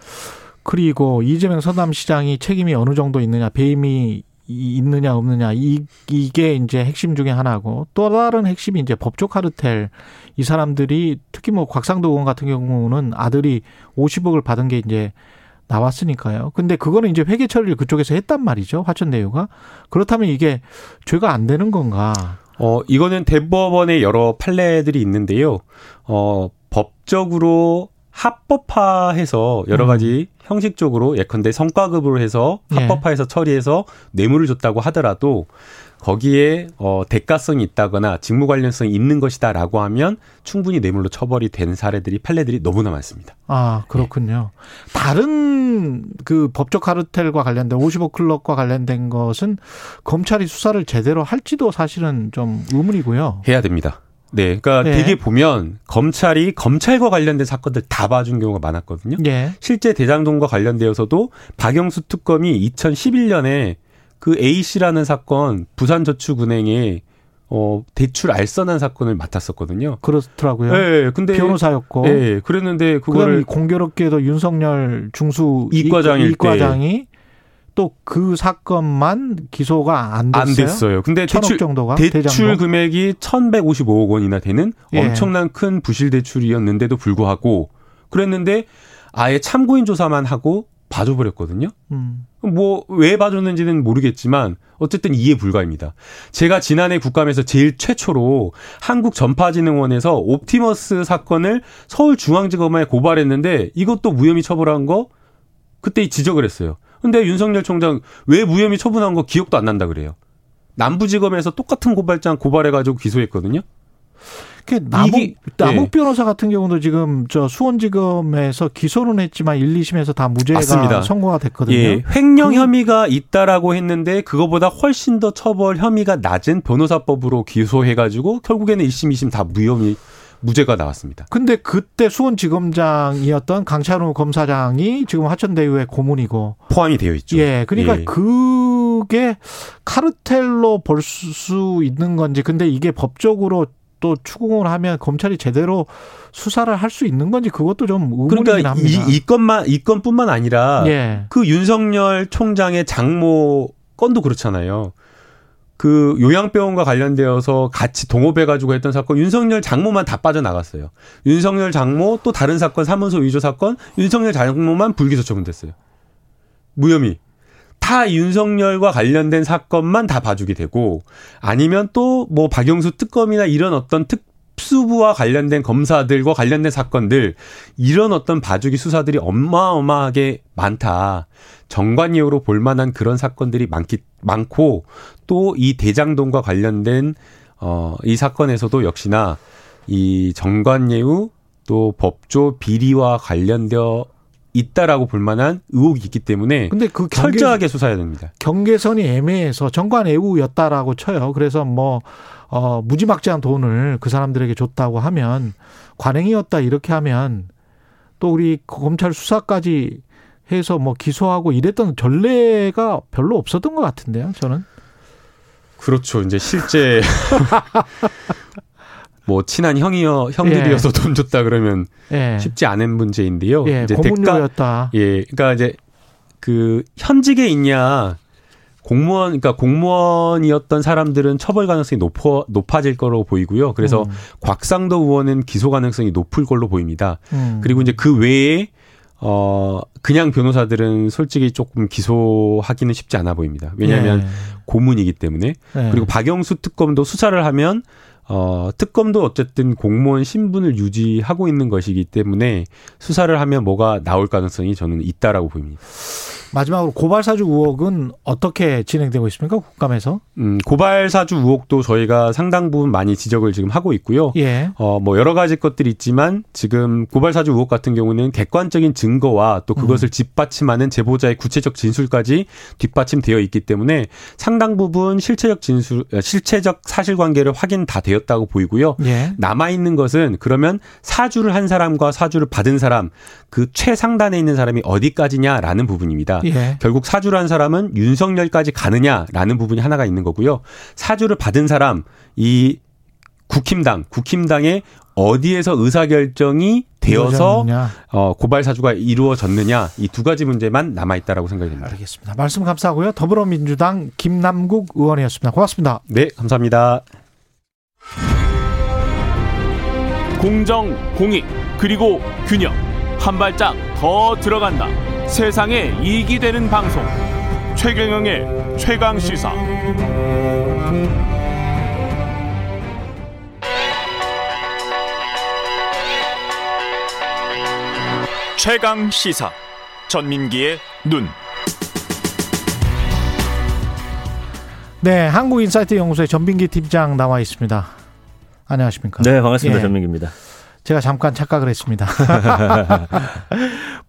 그리고 이재명 성남시장이 책임이 어느 정도 있느냐 배임이 있느냐 없느냐 이, 이게 이제 핵심 중에 하나고 또 다른 핵심이 이제 법조 카르텔 이 사람들이 특히 뭐 곽상도 의원 같은 경우는 아들이 오십억을 받은 게 이제 나왔으니까요. 근데 그거는 이제 회계 처리를 그쪽에서 했단 말이죠. 화천대유가. 그렇다면 이게 죄가 안 되는 건가? 어 이거는 대법원의 여러 판례들이 있는데요. 어 법적으로 합법화해서 여러 가지 음. 형식적으로 예컨대 성과급으로 해서 합법화해서 예. 처리해서 뇌물을 줬다고 하더라도 거기에 어, 대가성이 있다거나 직무 관련성이 있는 것이다라고 하면 충분히 뇌물로 처벌이 된 사례들이 판례들이 너무나 많습니다. 아 그렇군요. 예. 다른 그 법조 카르텔과 관련된 오십오 클럽과 관련된 것은 검찰이 수사를 제대로 할지도 사실은 좀 의문이고요. 해야 됩니다. 네, 그러니까 네. 되게 보면 검찰이 검찰과 관련된 사건들 다 봐준 경우가 많았거든요. 네. 실제 대장동과 관련되어서도 박영수 특검이 이천십일 년에 그 A 씨라는 사건 부산저축은행에 어, 대출 알선한 사건을 맡았었거든요. 그렇더라고요. 네, 근데 변호사였고. 네, 그랬는데 그거를 공교롭게도 윤석열 중수 이과장일 이과장이 또 그 사건만 기소가 안 됐어요. 안 됐어요. 근데 대출, 정도가? 대출 금액이 천백오십오억 원이나 되는 예. 엄청난 큰 부실 대출이었는데도 불구하고 그랬는데 아예 참고인 조사만 하고 봐줘버렸거든요. 음. 뭐 왜 봐줬는지는 모르겠지만 어쨌든 이해 불가입니다. 제가 지난해 국감에서 제일 최초로 한국전파진흥원에서 옵티머스 사건을 서울중앙지검에 고발했는데 이것도 무혐의 처벌한 거 그때 지적을 했어요. 근데 윤석열 총장 왜 무혐의 처분한 거 기억도 안 난다 그래요. 남부지검에서 똑같은 고발장 고발해가지고 기소했거든요. 그 남욱, 이기, 남욱 예. 변호사 같은 경우도 지금 저 수원지검에서 기소는 했지만 일, 이심에서 다 무죄가 맞습니다. 선고가 됐거든요. 예. 횡령 혐의가 있다라고 했는데 그거보다 훨씬 더 처벌 혐의가 낮은 변호사법으로 기소해가지고 결국에는 일심, 이심 다 무혐의 무죄가 나왔습니다. 근데 그때 수원지검장이었던 강찬우 검사장이 지금 화천대유의 고문이고 포함이 되어 있죠. 예, 그러니까 예. 그게 카르텔로 볼 수 있는 건지, 근데 이게 법적으로 또 추궁을 하면 검찰이 제대로 수사를 할 수 있는 건지 그것도 좀 의문이긴 그러니까 합니다. 그러니까 이, 이 건만 이 건뿐만 아니라 예. 그 윤석열 총장의 장모 건도 그렇잖아요. 그 요양병원과 관련되어서 같이 동업해가지고 했던 사건 윤석열 장모만 다 빠져나갔어요. 윤석열 장모 또 다른 사건 사문서 위조 사건 윤석열 장모만 불기소 처분됐어요. 무혐의. 다 윤석열과 관련된 사건만 다 봐주게 되고 아니면 또 뭐 박영수 특검이나 이런 어떤 특수부와 관련된 검사들과 관련된 사건들 이런 어떤 봐주기 수사들이 어마어마하게 많다. 정관예우로 볼 만한 그런 사건들이 많기, 많고 또 이 대장동과 관련된 어, 이 사건에서도 역시나 이 정관예우 또 법조 비리와 관련되어 있다라고 볼 만한 의혹이 있기 때문에 근데 그 경계, 철저하게 수사해야 됩니다. 경계선이 애매해서 정관예우였다라고 쳐요. 그래서 뭐 어, 무지막지한 돈을 그 사람들에게 줬다고 하면 관행이었다 이렇게 하면 또 우리 검찰 수사까지 해서 뭐 기소하고 이랬던 전례가 별로 없었던 것 같은데요. 저는. 그렇죠. 이제 실제 뭐 친한 형이여 형들이어서 예. 돈 줬다 그러면 예. 쉽지 않은 문제인데요. 예, 이제 고문료였다. 대가, 예, 그러니까 이제 그 현직에 있냐 공무원, 그러니까 공무원이었던 사람들은 처벌 가능성이 높아 높아질 거로 보이고요. 그래서 음. 곽상도 의원은 기소 가능성이 높을 걸로 보입니다. 음. 그리고 이제 그 외에 어 그냥 변호사들은 솔직히 조금 기소하기는 쉽지 않아 보입니다. 왜냐하면 예. 고문이기 때문에 예. 그리고 박영수 특검도 수사를 하면. 어, 특검도 어쨌든 공무원 신분을 유지하고 있는 것이기 때문에 수사를 하면 뭐가 나올 가능성이 저는 있다라고 보입니다. 마지막으로 고발사주 의혹은 어떻게 진행되고 있습니까? 국감에서? 음, 고발사주 의혹도 저희가 상당 부분 많이 지적을 지금 하고 있고요. 예. 어, 뭐 여러 가지 것들이 있지만 지금 고발사주 의혹 같은 경우는 객관적인 증거와 또 그것을 음. 뒷받침하는 제보자의 구체적 진술까지 뒷받침되어 있기 때문에 상당 부분 실체적 진술, 실체적 사실관계를 확인 다 되었다고 보이고요. 예. 남아있는 것은 그러면 사주를 한 사람과 사주를 받은 사람, 그 최상단에 있는 사람이 어디까지냐라는 부분입니다. 예. 결국 사주를 한 사람은 윤석열까지 가느냐라는 부분이 하나가 있는 거고요. 사주를 받은 사람, 이 국힘당, 국힘당의 어디에서 의사결정이 되어서 어, 고발사주가 이루어졌느냐 이 두 가지 문제만 남아있다라고 생각이 됩니다. 알겠습니다. 말씀 감사하고요. 더불어민주당 김남국 의원이었습니다. 고맙습니다. 네, 감사합니다. 공정, 공익, 그리고 균형. 한 발짝 더 들어간다. 세상에 이익이 되는 방송. 최경영의 최강시사. 최강시사. 전민기의 눈. 네, 한국인사이트 연구소의 전민기 팀장 나와 있습니다. 안녕하십니까? 네, 반갑습니다. 예. 전민기입니다. 제가 잠깐 착각을 했습니다.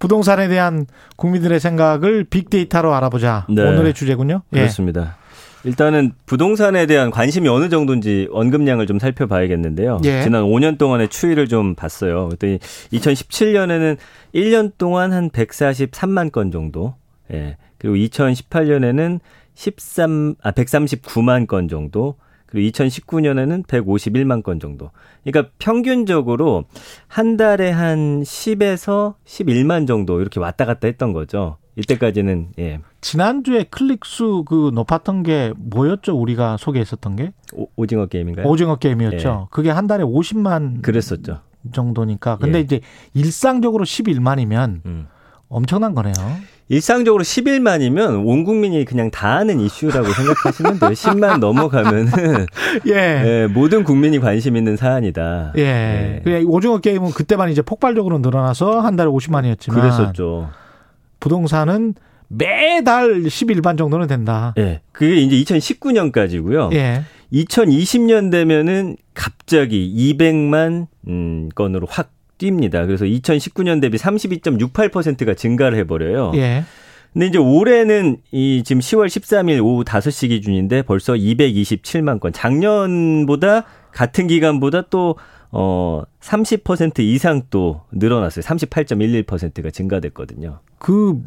부동산에 대한 국민들의 생각을 빅데이터로 알아보자. 네. 오늘의 주제군요. 그렇습니다. 예. 일단은 부동산에 대한 관심이 어느 정도인지 언급량을 좀 살펴봐야겠는데요. 예. 지난 오 년 동안의 추이를 좀 봤어요. 그때 이천십칠 년에는 일 년 동안 한 백사십삼만 건 정도. 예. 그리고 이천십팔 년에는 십삼, 아, 백삼십구만 건 정도. 그리고 이천십구 년에는 백오십일만 건 정도. 그러니까 평균적으로 한 달에 한 십에서 십일만 정도 이렇게 왔다 갔다 했던 거죠. 이때까지는. 예. 지난주에 클릭수 그 높았던 게 뭐였죠? 우리가 소개했었던 게? 오, 오징어 게임인가요? 오징어 게임이었죠. 예. 그게 한 달에 오십만 그랬었죠. 정도니까. 근데 예. 이제 일상적으로 십일만이면 음. 엄청난 거네요. 일상적으로 십일만이면 온 국민이 그냥 다 아는 이슈라고 생각하시면 돼요. 십만 넘어가면은 예. 예, 모든 국민이 관심 있는 사안이다. 예. 예. 오징어 게임은 그때만 이제 폭발적으로 늘어나서 한 달에 오십만이었지만 그랬었죠. 부동산은 매달 십일 반 정도는 된다. 예. 그게 이제 이천십구 년까지고요. 예. 이천이십 년 되면은 갑자기 이백만 음, 건으로 확 뜁니다. 그래서 이천십구 년 대비 삼십이 점 육팔 퍼센트가 증가를 해버려요. 예. 근데 이제 올해는 이 지금 시월 십삼일 오후 다섯 시 기준인데 벌써 이백이십칠만 건. 작년보다 같은 기간보다 또 어, 삼십 퍼센트 이상 또 늘어났어요. 삼십팔 점 일일 퍼센트가 증가됐거든요. 그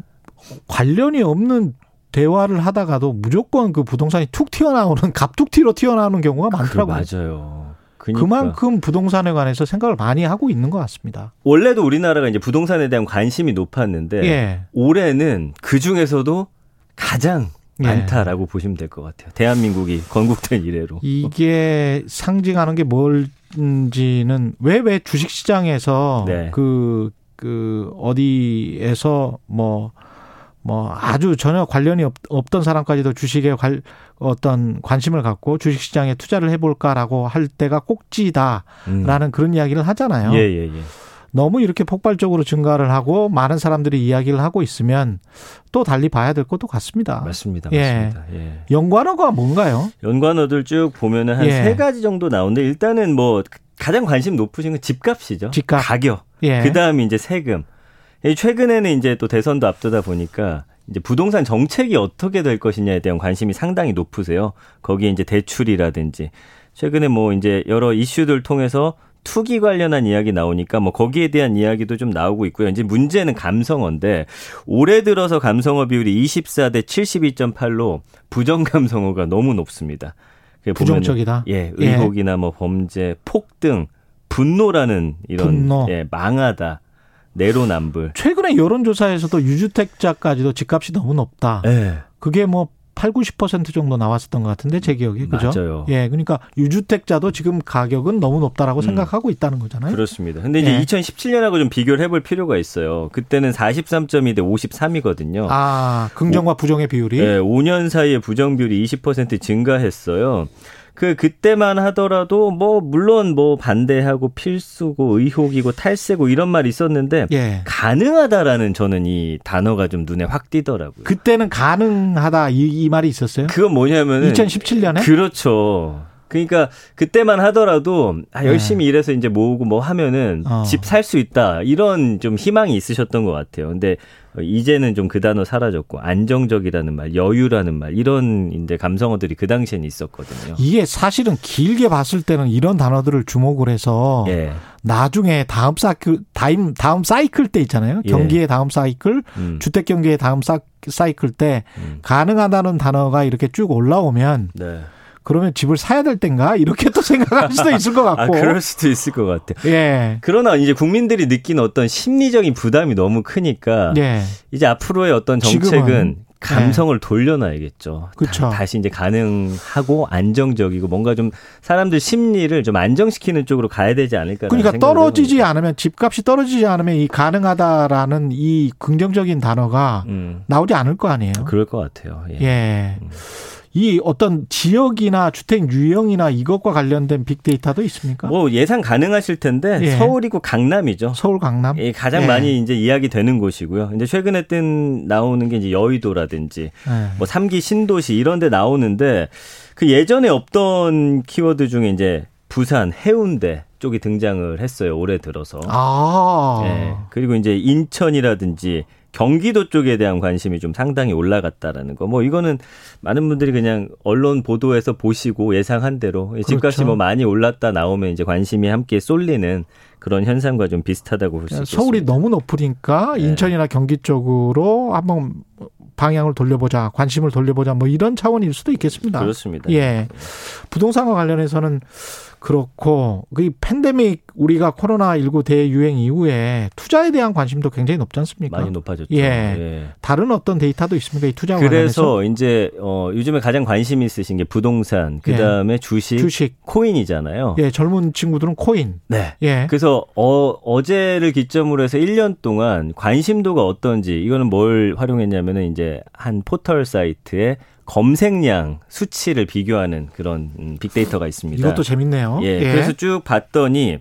관련이 없는 대화를 하다가도 무조건 그 부동산이 툭 튀어나오는, 갑툭튀로 튀어나오는 경우가 많더라고요. 그 맞아요. 그러니까. 그만큼 부동산에 관해서 생각을 많이 하고 있는 것 같습니다. 원래도 우리나라가 이제 부동산에 대한 관심이 높았는데 예. 올해는 그 중에서도 가장 많다라고 예. 보시면 될 것 같아요. 대한민국이 건국된 이래로. 이게 상징하는 게 뭘지는 왜 왜 주식시장에서 네. 그, 그 어디에서 뭐 뭐 아주 전혀 관련이 없, 없던 사람까지도 주식에 관, 어떤 관심을 갖고 주식시장에 투자를 해볼까라고 할 때가 꼭지다라는 음. 그런 이야기를 하잖아요. 예, 예, 예. 너무 이렇게 폭발적으로 증가를 하고 많은 사람들이 이야기를 하고 있으면 또 달리 봐야 될 것도 같습니다. 맞습니다. 맞습니다. 예. 예. 연관어가 뭔가요? 연관어들 쭉 보면 한 세 예. 가지 정도 나오는데 일단은 뭐 가장 관심 높으신 건 집값이죠. 집값. 가격. 예. 그다음에 이제 세금. 최근에는 이제 또 대선도 앞두다 보니까 이제 부동산 정책이 어떻게 될 것이냐에 대한 관심이 상당히 높으세요. 거기에 이제 대출이라든지 최근에 뭐 이제 여러 이슈들 통해서 투기 관련한 이야기 나오니까 뭐 거기에 대한 이야기도 좀 나오고 있고요. 이제 문제는 감성어인데 올해 들어서 감성어 비율이 이십사 대 칠십이 점 팔로 부정 감성어가 너무 높습니다. 부정적이다. 예, 의혹이나 뭐 범죄, 폭등, 분노라는 이런 분노. 예, 망하다. 내로남불. 최근에 여론조사에서도 유주택자까지도 집값이 너무 높다. 네. 그게 뭐 팔, 구십 퍼센트 정도 나왔었던 것 같은데 제 기억에. 그죠? 맞아요. 예, 그러니까 유주택자도 지금 가격은 너무 높다라고 음. 생각하고 있다는 거잖아요. 그렇습니다. 근데 이제 예. 이천십칠 년하고 좀 비교를 해볼 필요가 있어요. 그때는 사십삼 점 이 대 오십삼이거든요. 아, 긍정과 오, 부정의 비율이? 네, 오 년 사이에 부정 비율이 이십 퍼센트 증가했어요. 그 그때만 하더라도 뭐 물론 뭐 반대하고 필수고 의혹이고 탈세고 이런 말이 있었는데 예. 가능하다라는 저는 이 단어가 좀 눈에 확 띄더라고요. 그때는 가능하다 이, 이 말이 있었어요? 그건 뭐냐면은 이천십칠 년에? 그렇죠. 그러니까 그때만 하더라도 아, 열심히 예. 일해서 이제 모으고 뭐 하면은 어. 집 살 수 있다 이런 좀 희망이 있으셨던 것 같아요. 근데 이제는 좀 그 단어 사라졌고 안정적이라는 말, 여유라는 말 이런 이제 감성어들이 그 당시에는 있었거든요. 이게 사실은 길게 봤을 때는 이런 단어들을 주목을 해서 예. 나중에 다음 사이클, 다음, 다음 사이클 때 있잖아요. 경기의 예. 다음 사이클, 음. 주택 경기의 다음 사, 사이클 때 음. 가능하다는 단어가 이렇게 쭉 올라오면. 네. 그러면 집을 사야 될 땐가? 이렇게 또 생각할 수도 있을 것 같고. 아, 그럴 수도 있을 것 같아요. 예. 그러나 이제 국민들이 느끼는 어떤 심리적인 부담이 너무 크니까 예. 이제 앞으로의 어떤 정책은 지금은. 감성을 예. 돌려놔야겠죠. 그쵸. 다시 이제 가능하고 안정적이고 뭔가 좀 사람들 심리를 좀 안정시키는 쪽으로 가야 되지 않을까. 그러니까 떨어지지 해봅니다. 않으면 집값이 떨어지지 않으면 이 가능하다라는 이 긍정적인 단어가 음. 나오지 않을 거 아니에요. 그럴 것 같아요. 예. 예. 음. 이 어떤 지역이나 주택 유형이나 이것과 관련된 빅데이터도 있습니까? 뭐 예상 가능하실 텐데 예. 서울이고 강남이죠. 서울 강남. 예, 가장 예. 많이 이제 이야기되는 곳이고요. 이제 최근에 뜬 나오는 게 이제 여의도라든지 예. 뭐 삼 기 신도시 이런 데 나오는데 그 예전에 없던 키워드 중에 이제 부산, 해운대 쪽이 등장을 했어요. 올해 들어서. 아. 예. 그리고 이제 인천이라든지 경기도 쪽에 대한 관심이 좀 상당히 올라갔다라는 거. 뭐 이거는 많은 분들이 그냥 언론 보도에서 보시고 예상한 대로 그렇죠. 집값이 뭐 많이 올랐다 나오면 이제 관심이 함께 쏠리는 그런 현상과 좀 비슷하다고 볼 수 있습니다. 서울이 너무 높으니까 네. 인천이나 경기 쪽으로 한번 방향을 돌려보자, 관심을 돌려보자 뭐 이런 차원일 수도 있겠습니다. 그렇습니다. 예, 부동산과 관련해서는 그렇고 그 팬데믹 우리가 코로나십구 대유행 이후에 투자에 대한 관심도 굉장히 높지 않습니까? 많이 높아졌죠. 예, 예. 다른 어떤 데이터도 있습니까? 이 투자와 그래서 관련해서? 이제 어, 요즘에 가장 관심이 있으신 게 부동산, 그다음에 예. 주식, 주식, 코인이잖아요. 예, 젊은 친구들은 코인. 네. 예. 그래서 어, 어제를 기점으로 해서 일 년 동안 관심도가 어떤지 이거는 뭘 활용했냐면은 이제 한 포털 사이트에 검색량 수치를 비교하는 그런 빅데이터가 있습니다. 이것도 재밌네요. 예, 예. 그래서 쭉 봤더니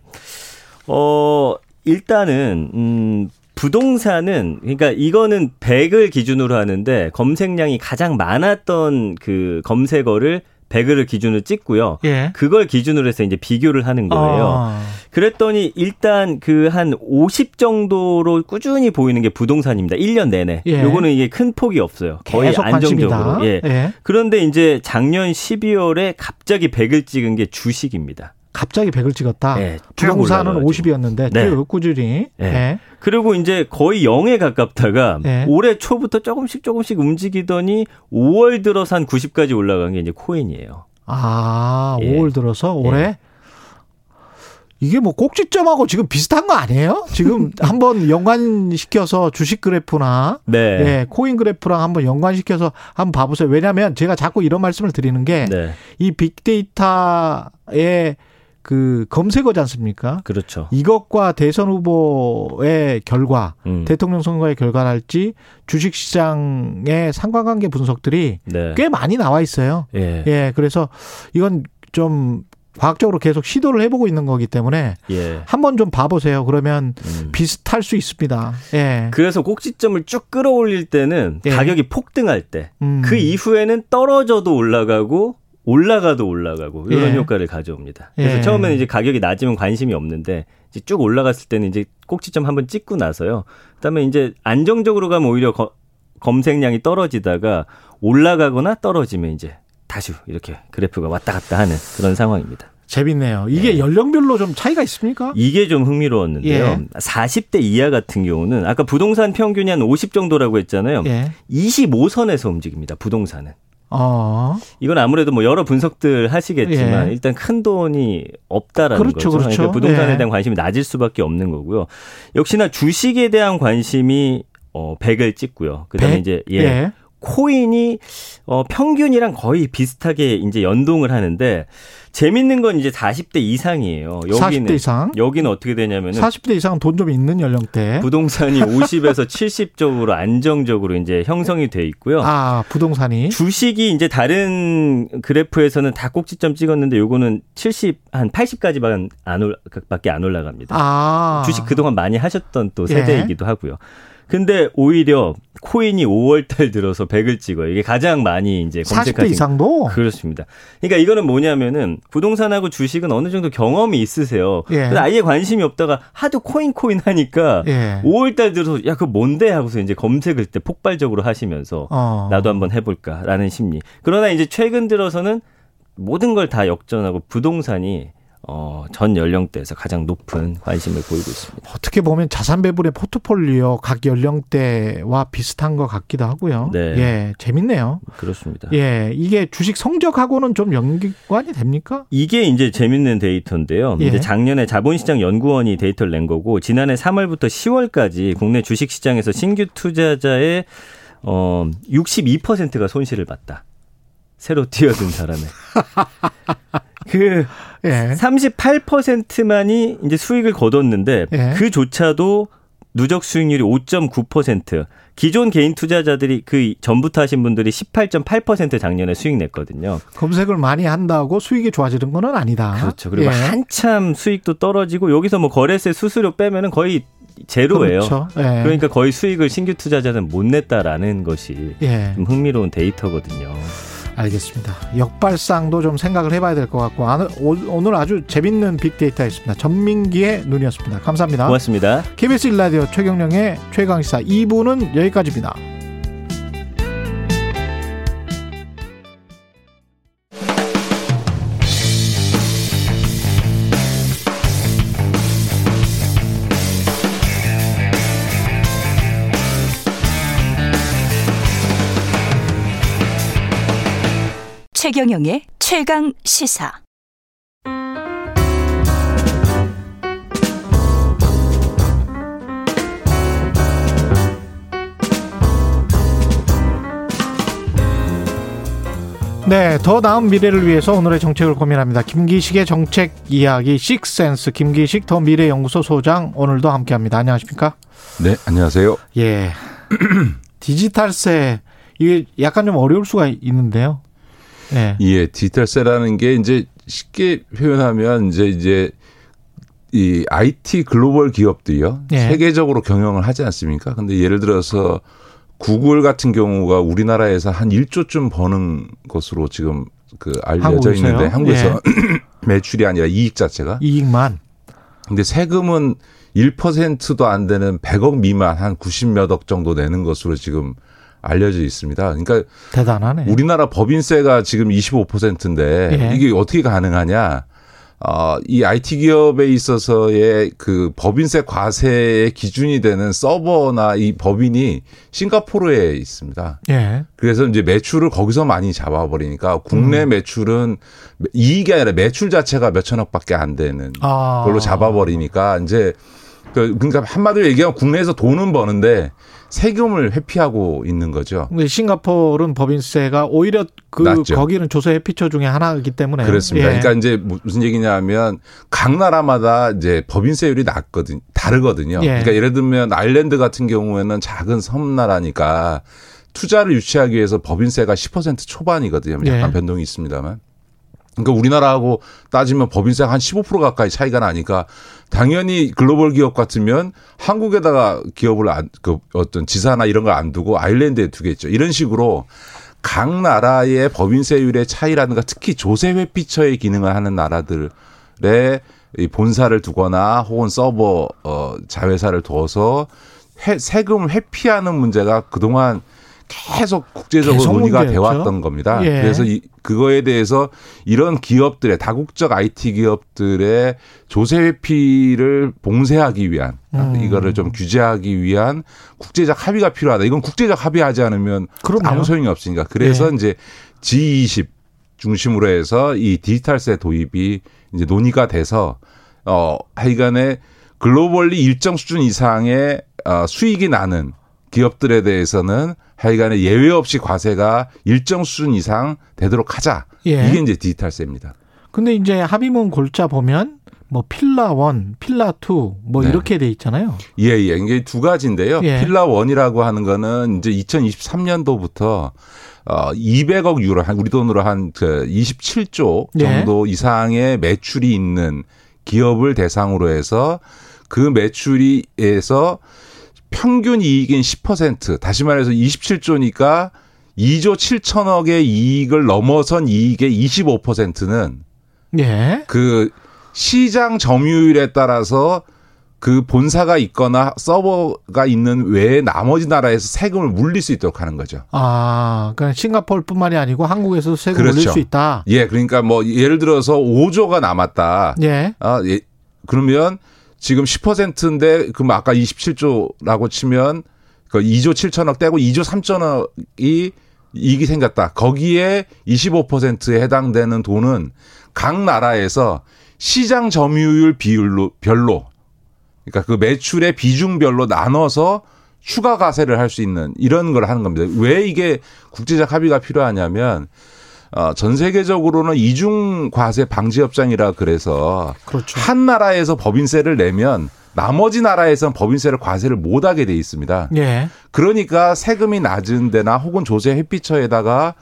어 일단은 음, 부동산은 그러니까 이거는 백을 기준으로 하는데 검색량이 가장 많았던 그 검색어를 백을 기준으로 찍고요. 예. 그걸 기준으로 해서 이제 비교를 하는 거예요. 아. 그랬더니 일단 그 한 오십 정도로 꾸준히 보이는 게 부동산입니다. 일 년 내내. 예. 요거는 이게 큰 폭이 없어요. 거의 계속 안정적으로. 예. 예. 그런데 이제 작년 십이월에 갑자기 백을 찍은 게 주식입니다. 갑자기 백을 찍었다. 네, 부동산은 오십이었는데 네. 쭉 꾸준히. 네. 네. 그리고 이제 거의 영에 가깝다가 네. 올해 초부터 조금씩 조금씩 움직이더니 오월 들어서 한 구십까지 올라간 게 이제 코인이에요. 아, 예. 오월 들어서 올해? 예. 이게 뭐 꼭지점하고 지금 비슷한 거 아니에요? 지금 한번 연관시켜서 주식 그래프나 네. 네, 코인 그래프랑 한번 연관시켜서 한번 봐보세요. 왜냐하면 제가 자꾸 이런 말씀을 드리는 게 네. 이 빅데이터의 그 검색어지 않습니까? 그렇죠. 이것과 대선 후보의 결과, 음. 대통령 선거의 결과랄지 주식시장의 상관관계 분석들이 네. 꽤 많이 나와 있어요. 예. 예, 그래서 이건 좀 과학적으로 계속 시도를 해보고 있는 거기 때문에 예. 한번 좀 봐보세요. 그러면 음. 비슷할 수 있습니다. 예. 그래서 꼭지점을 쭉 끌어올릴 때는 예. 가격이 폭등할 때, 음. 그 이후에는 떨어져도 올라가고 올라가도 올라가고 이런 예. 효과를 가져옵니다. 그래서 예. 처음에는 이제 가격이 낮으면 관심이 없는데 이제 쭉 올라갔을 때는 이제 꼭지점 한번 찍고 나서요. 그다음에 이제 안정적으로 가면 오히려 거, 검색량이 떨어지다가 올라가거나 떨어지면 이제 다시 이렇게 그래프가 왔다 갔다 하는 그런 상황입니다. 재밌네요. 이게 네. 연령별로 좀 차이가 있습니까? 이게 좀 흥미로웠는데요. 예. 사십 대 이하 같은 경우는 아까 부동산 평균이 한 오십 정도라고 했잖아요. 예. 이십오 선에서 움직입니다. 부동산은. 어. 이건 아무래도 뭐 여러 분석들 하시겠지만 예. 일단 큰 돈이 없다라는 그렇죠, 거죠. 그렇죠. 그러니까 부동산에 예. 대한 관심이 낮을 수밖에 없는 거고요. 역시나 주식에 대한 관심이 어, 백을 찍고요. 그다음에 백? 이제 예. 예. 코인이 어, 평균이랑 거의 비슷하게 이제 연동을 하는데 재밌는 건 이제 사십 대 이상이에요. 여기는, 사십 대 이상? 여기는 어떻게 되냐면 사십 대 이상은 돈 좀 있는 연령대. 부동산이 오십에서 칠십적으로 안정적으로 이제 형성이 돼 있고요. 아, 부동산이. 주식이 이제 다른 그래프에서는 다 꼭지점 찍었는데 요거는 칠십, 한 팔십까지만 안 올, 밖에 안 올라갑니다. 아. 주식 그동안 많이 하셨던 또 세대이기도 예. 하고요. 근데 오히려 코인이 오월달 들어서 백을 찍어요. 이게 가장 많이 이제 검색하신. 사십 대 이상도? 그렇습니다. 그러니까 이거는 뭐냐면은 부동산하고 주식은 어느 정도 경험이 있으세요. 예. 근데 아예 관심이 없다가 하도 코인 코인 하니까 예. 오월달 들어서 야, 그거 뭔데? 하고서 이제 검색을 때 폭발적으로 하시면서 어. 나도 한번 해볼까라는 심리. 그러나 이제 최근 들어서는 모든 걸 다 역전하고 부동산이 어, 전 연령대에서 가장 높은 관심을 보이고 있습니다. 어떻게 보면 자산 배분의 포트폴리오 각 연령대와 비슷한 것 같기도 하고요. 네. 예, 재밌네요. 그렇습니다. 예, 이게 주식 성적하고는 좀 연관이 됩니까? 이게 이제 재밌는 데이터인데요. 예. 이제 작년에 자본시장 연구원이 데이터를 낸 거고 지난해 삼월부터 시월까지 국내 주식시장에서 신규 투자자의 어, 육십이 퍼센트가 손실을 봤다. 새로 뛰어든 사람의. 그 예. 삼십팔 퍼센트만이 이제 수익을 거뒀는데 예. 그조차도 누적 수익률이 오 점 구 퍼센트. 기존 개인 투자자들이 그 전부터 하신 분들이 십팔 점 팔 퍼센트 작년에 수익 냈거든요. 검색을 많이 한다고 수익이 좋아지는 건 아니다. 그렇죠. 그리고 예. 한참 수익도 떨어지고 여기서 뭐 거래세 수수료 빼면은 거의 제로예요. 그렇죠. 예. 그러니까 거의 수익을 신규 투자자는 못 냈다라는 것이 예. 좀 흥미로운 데이터거든요. 알겠습니다. 역발상도 좀 생각을 해봐야 될 것 같고 오늘 아주 재밌는 빅데이터였습니다. 전민기의 눈이었습니다. 감사합니다. 고맙습니다. 케이비에스 일 라디오 최경령의 최강시사 이 부는 여기까지입니다. 최경영의 최강 시사. 네, 더 나은 미래를 위해서 오늘의 정책을 고민합니다. 김기식의 정책 이야기 식센스 김기식 더 미래연구소 소장 오늘도 함께합니다. 안녕하십니까? 네, 안녕하세요. 예, 디지털세 이게 약간 좀 어려울 수가 있는데요. 네. 예, 디지털세라는 게 이제 쉽게 표현하면 이제 이제 이 아이티 글로벌 기업들이요. 예. 세계적으로 경영을 하지 않습니까? 근데 예를 들어서 구글 같은 경우가 우리나라에서 한 일조쯤 버는 것으로 지금 그 알려져 있는데 한국에서 예. 매출이 아니라 이익 자체가. 이익만. 근데 세금은 일 퍼센트도 안 되는 백억 미만 한 구십몇 억 정도 내는 것으로 지금 알려져 있습니다. 그러니까 대단하네. 우리나라 법인세가 지금 이십오 퍼센트인데 예. 이게 어떻게 가능하냐? 어, 이 아이티 기업에 있어서의 그 법인세 과세의 기준이 되는 서버나 이 법인이 싱가포르에 있습니다. 예. 그래서 이제 매출을 거기서 많이 잡아버리니까 국내 음. 매출은 이익이 아니라 매출 자체가 몇천억밖에 안 되는 아. 걸로 잡아버리니까 이제 그러니까 한마디로 얘기하면 국내에서 돈은 버는데 세금을 회피하고 있는 거죠. 근데 싱가포르는 법인세가 오히려 그 낮죠. 거기는 조세의 피처 중에 하나이기 때문에 그렇습니다. 예. 그러니까 이제 무슨 얘기냐면 각 나라마다 이제 법인세율이 낮거든 다르거든요. 예. 그러니까 예를 들면 아일랜드 같은 경우에는 작은 섬나라니까 투자를 유치하기 위해서 법인세가 십 퍼센트 초반이거든요. 약간 예. 변동이 있습니다만. 그러니까 우리나라하고 따지면 법인세가 한 십오 퍼센트 가까이 차이가 나니까 당연히 글로벌 기업 같으면 한국에다가 기업을 안, 그 어떤 지사나 이런 걸 안 두고 아일랜드에 두겠죠. 이런 식으로 각 나라의 법인세율의 차이라든가 특히 조세 회피처의 기능을 하는 나라들의 본사를 두거나 혹은 서버 자회사를 둬서 세금 회피하는 문제가 그동안 계속 국제적으로 계속 논의가 되어왔던 겁니다. 예. 그래서 이, 그거에 대해서 이런 기업들의 다국적 아이티 기업들의 조세 회피를 봉쇄하기 위한 음. 이거를 좀 규제하기 위한 국제적 합의가 필요하다. 이건 국제적 합의하지 않으면 그럼요. 아무 소용이 없으니까. 그래서 예. 이제 지 이십 중심으로 해서 이 디지털세 도입이 이제 논의가 돼서 어, 하여간에 글로벌리 일정 수준 이상의 어, 수익이 나는 기업들에 대해서는 하여간에 예외 없이 과세가 일정 수준 이상 되도록 하자. 예. 이게 이제 디지털세입니다. 근데 이제 합의문 골자 보면 뭐 필라 일, 필라 이 뭐 네. 이렇게 돼 있잖아요. 예, 예. 이게 두 가지인데요. 예. 필라 일이라고 하는 거는 이제 이천이십삼 년도부터 어 이백억 유로, 한 우리 돈으로 한 그 이십칠조 정도 예. 이상의 매출이 있는 기업을 대상으로 해서 그 매출이에서 평균 이익인 십 퍼센트, 다시 말해서 이십칠조니까 이조 칠천억의 이익을 넘어선 이익의 이십오 퍼센트는 예. 그 시장 점유율에 따라서 그 본사가 있거나 서버가 있는 외에 나머지 나라에서 세금을 물릴 수 있도록 하는 거죠. 아, 그러니까 싱가포르뿐만이 아니고 한국에서도 세금을 그렇죠. 물릴 수 있다. 예, 그러니까 뭐 예를 들어서 오조가 남았다. 예. 아, 예. 그러면 지금 십 퍼센트인데 그럼 아까 이십칠조라고 치면 이조 칠천억 떼고 이조 삼천억이 이익이 생겼다. 거기에 이십오 퍼센트에 해당되는 돈은 각 나라에서 시장 점유율 비율로 별로 그러니까 그 매출의 비중별로 나눠서 추가 과세를 할 수 있는 이런 걸 하는 겁니다. 왜 이게 국제적 합의가 필요하냐면 어, 전 세계적으로는 이중 과세 방지 협정이라 그래서 그렇죠. 한 나라에서 법인세를 내면 나머지 나라에서는 법인세를 과세를 못 하게 돼 있습니다. 예. 그러니까 세금이 낮은 데나 혹은 조세 회피처에다가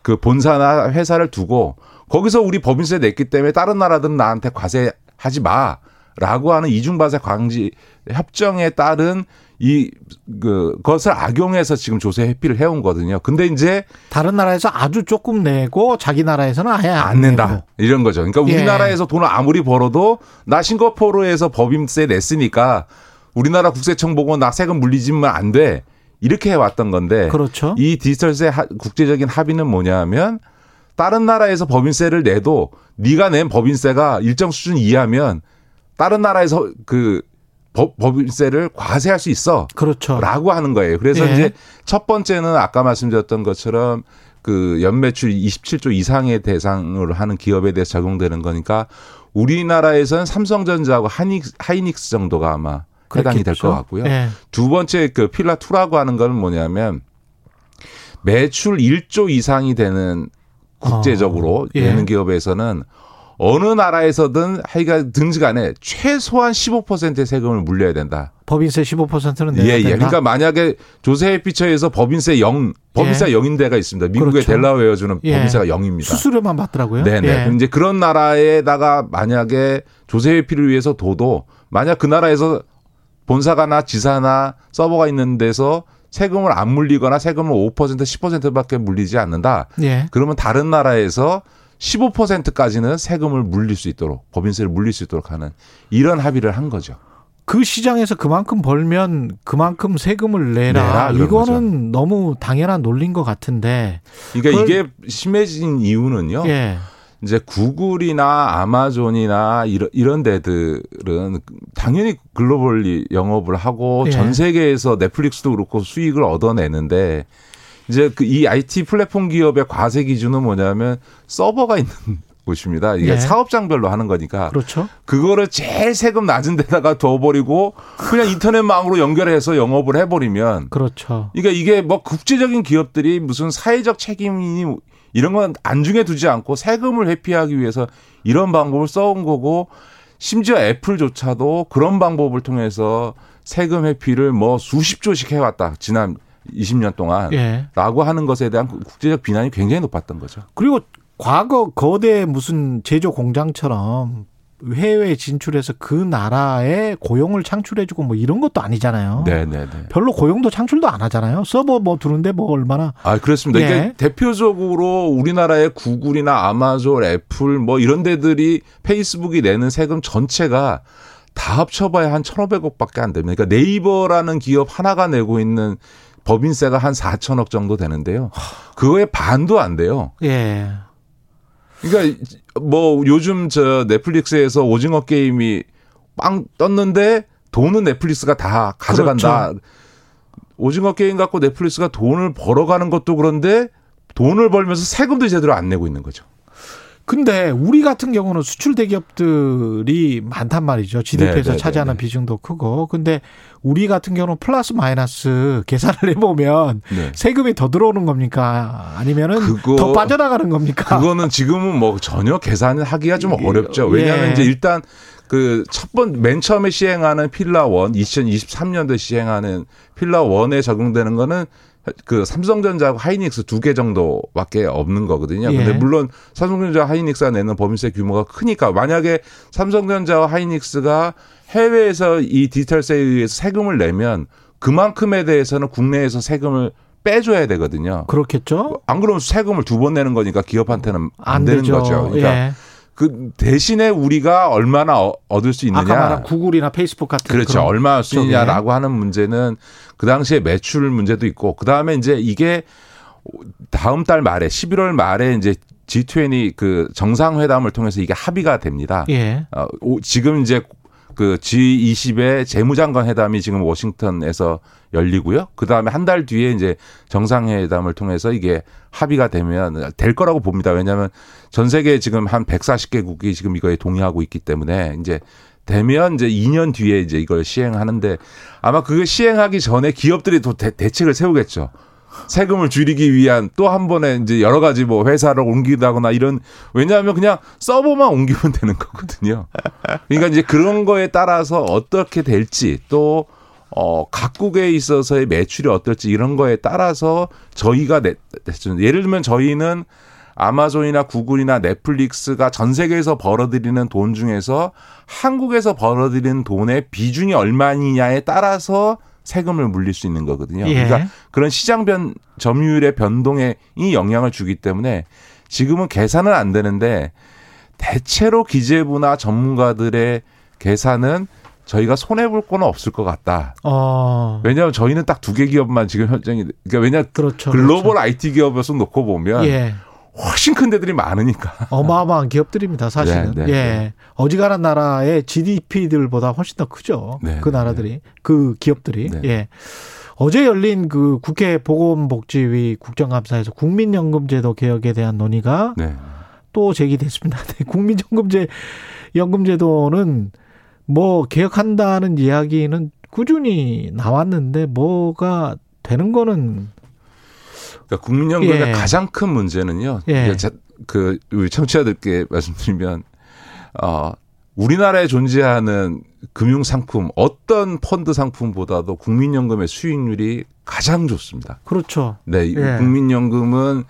그 본사나 회사를 두고 거기서 우리 법인세 냈기 때문에 다른 나라들은 나한테 과세하지 마라고 하는 이중 과세 방지 협정에 따른 이, 그, 것을 악용해서 지금 조세 회피를 해온 거거든요. 근데 이제. 다른 나라에서 아주 조금 내고 자기 나라에서는 아예 안, 안 낸다. 내고. 이런 거죠. 그러니까 예. 우리나라에서 돈을 아무리 벌어도 나 싱가포르에서 법인세 냈으니까 우리나라 국세청 보고 나 세금 물리지면 안 돼. 이렇게 해왔던 건데. 그렇죠. 이 디지털세 국제적인 합의는 뭐냐 하면 다른 나라에서 법인세를 내도 네가 낸 법인세가 일정 수준 이하면 다른 나라에서 그 법, 법인세를 과세할 수 있어. 그렇죠. 라고 하는 거예요. 그래서 예. 이제 첫 번째는 아까 말씀드렸던 것처럼 그 연매출 이십칠조 이상의 대상으로 하는 기업에 대해서 적용되는 거니까 우리나라에서는 삼성전자하고 하이닉스, 하이닉스 정도가 아마 그렇겠죠. 해당이 될 것 같고요. 예. 두 번째 그 필라 이라고 하는 건 뭐냐면 매출 일조 이상이 되는 국제적으로 어, 예. 되는 기업에서는 어느 나라에서든 하여간 등지 간에 최소한 십오 퍼센트의 세금을 물려야 된다. 법인세 십오 퍼센트는 내야 예, 된다. 예. 그러니까 만약에 조세의 피처에서 법인세 영, 법인세 예. 영인 데가 있습니다. 미국의 그렇죠. 델라웨어 주는 예. 법인세가 영입니다. 수수료만 받더라고요. 네네. 예. 이제 그런 나라에다가 만약에 조세의 피를 위해서 둬도 만약 그 나라에서 본사가나 지사나 서버가 있는 데서 세금을 안 물리거나 세금을 오 퍼센트, 십 퍼센트밖에 물리지 않는다. 예. 그러면 다른 나라에서 십오 퍼센트까지는 세금을 물릴 수 있도록, 법인세를 물릴 수 있도록 하는 이런 합의를 한 거죠. 그 시장에서 그만큼 벌면 그만큼 세금을 내라. 내라 이거는 거죠. 너무 당연한 논리인 것 같은데. 그러니까 이게 심해진 이유는요. 예. 이제 구글이나 아마존이나 이런, 이런 데들은 당연히 글로벌리 영업을 하고 예. 전 세계에서 넷플릭스도 그렇고 수익을 얻어내는데 이제 그 이 아이티 플랫폼 기업의 과세 기준은 뭐냐면 서버가 있는 곳입니다. 이게 예. 사업장별로 하는 거니까. 그렇죠. 그거를 제일 세금 낮은 데다가 둬버리고 그냥 인터넷망으로 연결해서 영업을 해버리면. 그렇죠. 그러니까 이게 뭐 국제적인 기업들이 무슨 사회적 책임이 이런 건 안중에 두지 않고 세금을 회피하기 위해서 이런 방법을 써온 거고 심지어 애플조차도 그런 방법을 통해서 세금 회피를 뭐 수십 조씩 해왔다. 지난 이십 년 동안 예. 라고 하는 것에 대한 국제적 비난이 굉장히 높았던 거죠. 그리고 과거 거대 무슨 제조 공장처럼 해외에 진출해서 그 나라에 고용을 창출해주고 뭐 이런 것도 아니잖아요. 네네네. 별로 고용도 창출도 안 하잖아요. 서버 뭐 두는데 뭐 얼마나. 아, 그렇습니다. 예. 이게 대표적으로 우리나라의 구글이나 아마존, 애플 뭐 이런 데들이 페이스북이 내는 세금 전체가 다 합쳐봐야 한 천오백억밖에 안 됩니다. 그러니까 네이버라는 기업 하나가 내고 있는 법인세가 한 사천억 정도 되는데요. 그거의 반도 안 돼요. 예. 그러니까 뭐 요즘 저 넷플릭스에서 오징어 게임이 빵 떴는데 돈은 넷플릭스가 다 가져간다. 그렇죠. 오징어 게임 갖고 넷플릭스가 돈을 벌어가는 것도 그런데 돈을 벌면서 세금도 제대로 안 내고 있는 거죠. 근데 우리 같은 경우는 수출 대기업들이 많단 말이죠. 지디피에서 네네네네. 차지하는 비중도 크고. 근데 우리 같은 경우는 플러스 마이너스 계산을 해보면 네. 세금이 더 들어오는 겁니까? 아니면은 그거, 더 빠져나가는 겁니까? 그거는 지금은 뭐 전혀 계산을 하기가 좀 어렵죠. 왜냐하면 예. 이제 일단 그 첫 번, 맨 처음에 시행하는 필라 원, 이천이십삼 년도에 시행하는 필라 원에 적용되는 거는 그 삼성전자하고 하이닉스 두 개 정도밖에 없는 거거든요. 근데 예. 물론 삼성전자 하이닉스가 내는 법인세 규모가 크니까 만약에 삼성전자와 하이닉스가 해외에서 이 디지털세에 의해서 세금을 내면 그만큼에 대해서는 국내에서 세금을 빼줘야 되거든요. 그렇겠죠. 안 그러면 세금을 두 번 내는 거니까 기업한테는 안, 안 되는 되죠. 거죠. 그러니까 예. 그 대신에 우리가 얼마나 얻을 수 있느냐. 아까 말한 구글이나 페이스북 같은. 그렇죠. 그런 얼마 할 수 있냐라고 예. 하는 문제는 그 당시에 매출 문제도 있고 그다음에 이제 이게 다음 달 말에 십일월 말에 이제 지 이십 그 정상회담을 통해서 이게 합의가 됩니다. 예. 어, 지금 이제 그 지 이십의 재무장관 회담이 지금 워싱턴에서 열리고요. 그다음에 한 달 뒤에 이제 정상회담을 통해서 이게 합의가 되면 될 거라고 봅니다. 왜냐하면 전 세계 지금 한 백사십 개국이 지금 이거에 동의하고 있기 때문에 이제 되면 이제 이 년 뒤에 이제 이걸 시행하는데 아마 그게 시행하기 전에 기업들이 또 대, 대책을 세우겠죠. 세금을 줄이기 위한 또 한 번에 이제 여러 가지 뭐 회사를 옮기다거나 이런 왜냐하면 그냥 서버만 옮기면 되는 거거든요. 그러니까 이제 그런 거에 따라서 어떻게 될지 또 어, 각국에 있어서의 매출이 어떨지 이런 거에 따라서 저희가 내, 예를 들면 저희는 아마존이나 구글이나 넷플릭스가 전 세계에서 벌어들이는 돈 중에서 한국에서 벌어들이는 돈의 비중이 얼마이냐에 따라서 세금을 물릴 수 있는 거거든요. 예. 그러니까 그런 시장 변, 점유율의 변동에 이 영향을 주기 때문에 지금은 계산은 안 되는데 대체로 기재부나 전문가들의 계산은 저희가 손해볼 건 없을 것 같다. 어. 왜냐하면 저희는 딱 두 개 기업만 지금 현장이, 그러니까 왜냐 그렇죠, 글로벌 그렇죠. 아이티 기업에서 놓고 보면 예. 훨씬 큰 데들이 많으니까. 어마어마한 기업들입니다, 사실은. 네, 네, 예. 네. 어지간한 나라의 지디피들보다 훨씬 더 크죠. 네, 그 나라들이, 네. 그 기업들이. 네. 예. 어제 열린 그 국회 보건복지위 국정감사에서 국민연금제도 개혁에 대한 논의가 네. 또 제기됐습니다. 국민연금제, 연금제도는 뭐 개혁한다는 이야기는 꾸준히 나왔는데 뭐가 되는 거는 그러니까 국민연금의 예. 가장 큰 문제는요. 예. 그 우리 청취자들께 말씀드리면 어, 우리나라에 존재하는 금융 상품, 어떤 펀드 상품보다도 국민연금의 수익률이 가장 좋습니다. 그렇죠. 네, 예. 국민연금은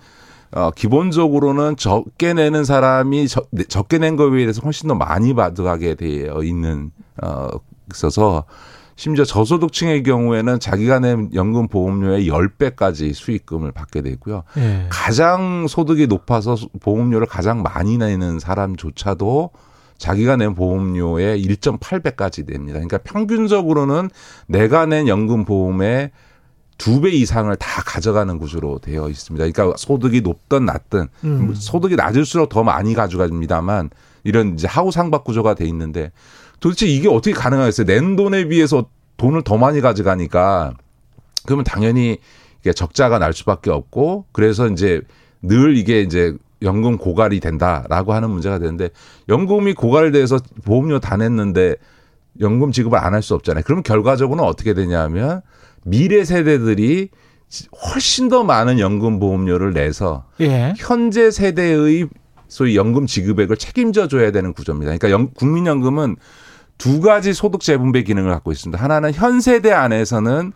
어, 기본적으로는 적게 내는 사람이 저, 적게 낸 거에 비해서 훨씬 더 많이 받아가게 되어 있는 어, 있어서 심지어 저소득층의 경우에는 자기가 낸 연금 보험료의 십 배까지 수익금을 받게 되고요. 예. 가장 소득이 높아서 보험료를 가장 많이 내는 사람조차도 자기가 낸 보험료의 일 점 팔 배까지 냅니다. 그러니까 평균적으로는 내가 낸 연금 보험의 두 배 이상을 다 가져가는 구조로 되어 있습니다. 그러니까 소득이 높든 낮든 음. 소득이 낮을수록 더 많이 가져갑니다만 이런 이제 하우상박 구조가 돼 있는데 도대체 이게 어떻게 가능하겠어요? 낸 돈에 비해서 돈을 더 많이 가져가니까 그러면 당연히 이게 적자가 날 수밖에 없고 그래서 이제 늘 이게 이제 연금 고갈이 된다라고 하는 문제가 되는데 연금이 고갈돼서 보험료 다 냈는데 연금 지급을 안 할 수 없잖아요. 그럼 결과적으로는 어떻게 되냐면 미래 세대들이 훨씬 더 많은 연금 보험료를 내서 예. 현재 세대의 소위 연금 지급액을 책임져 줘야 되는 구조입니다. 그러니까 연, 국민연금은 두 가지 소득 재분배 기능을 갖고 있습니다. 하나는 현 세대 안에서는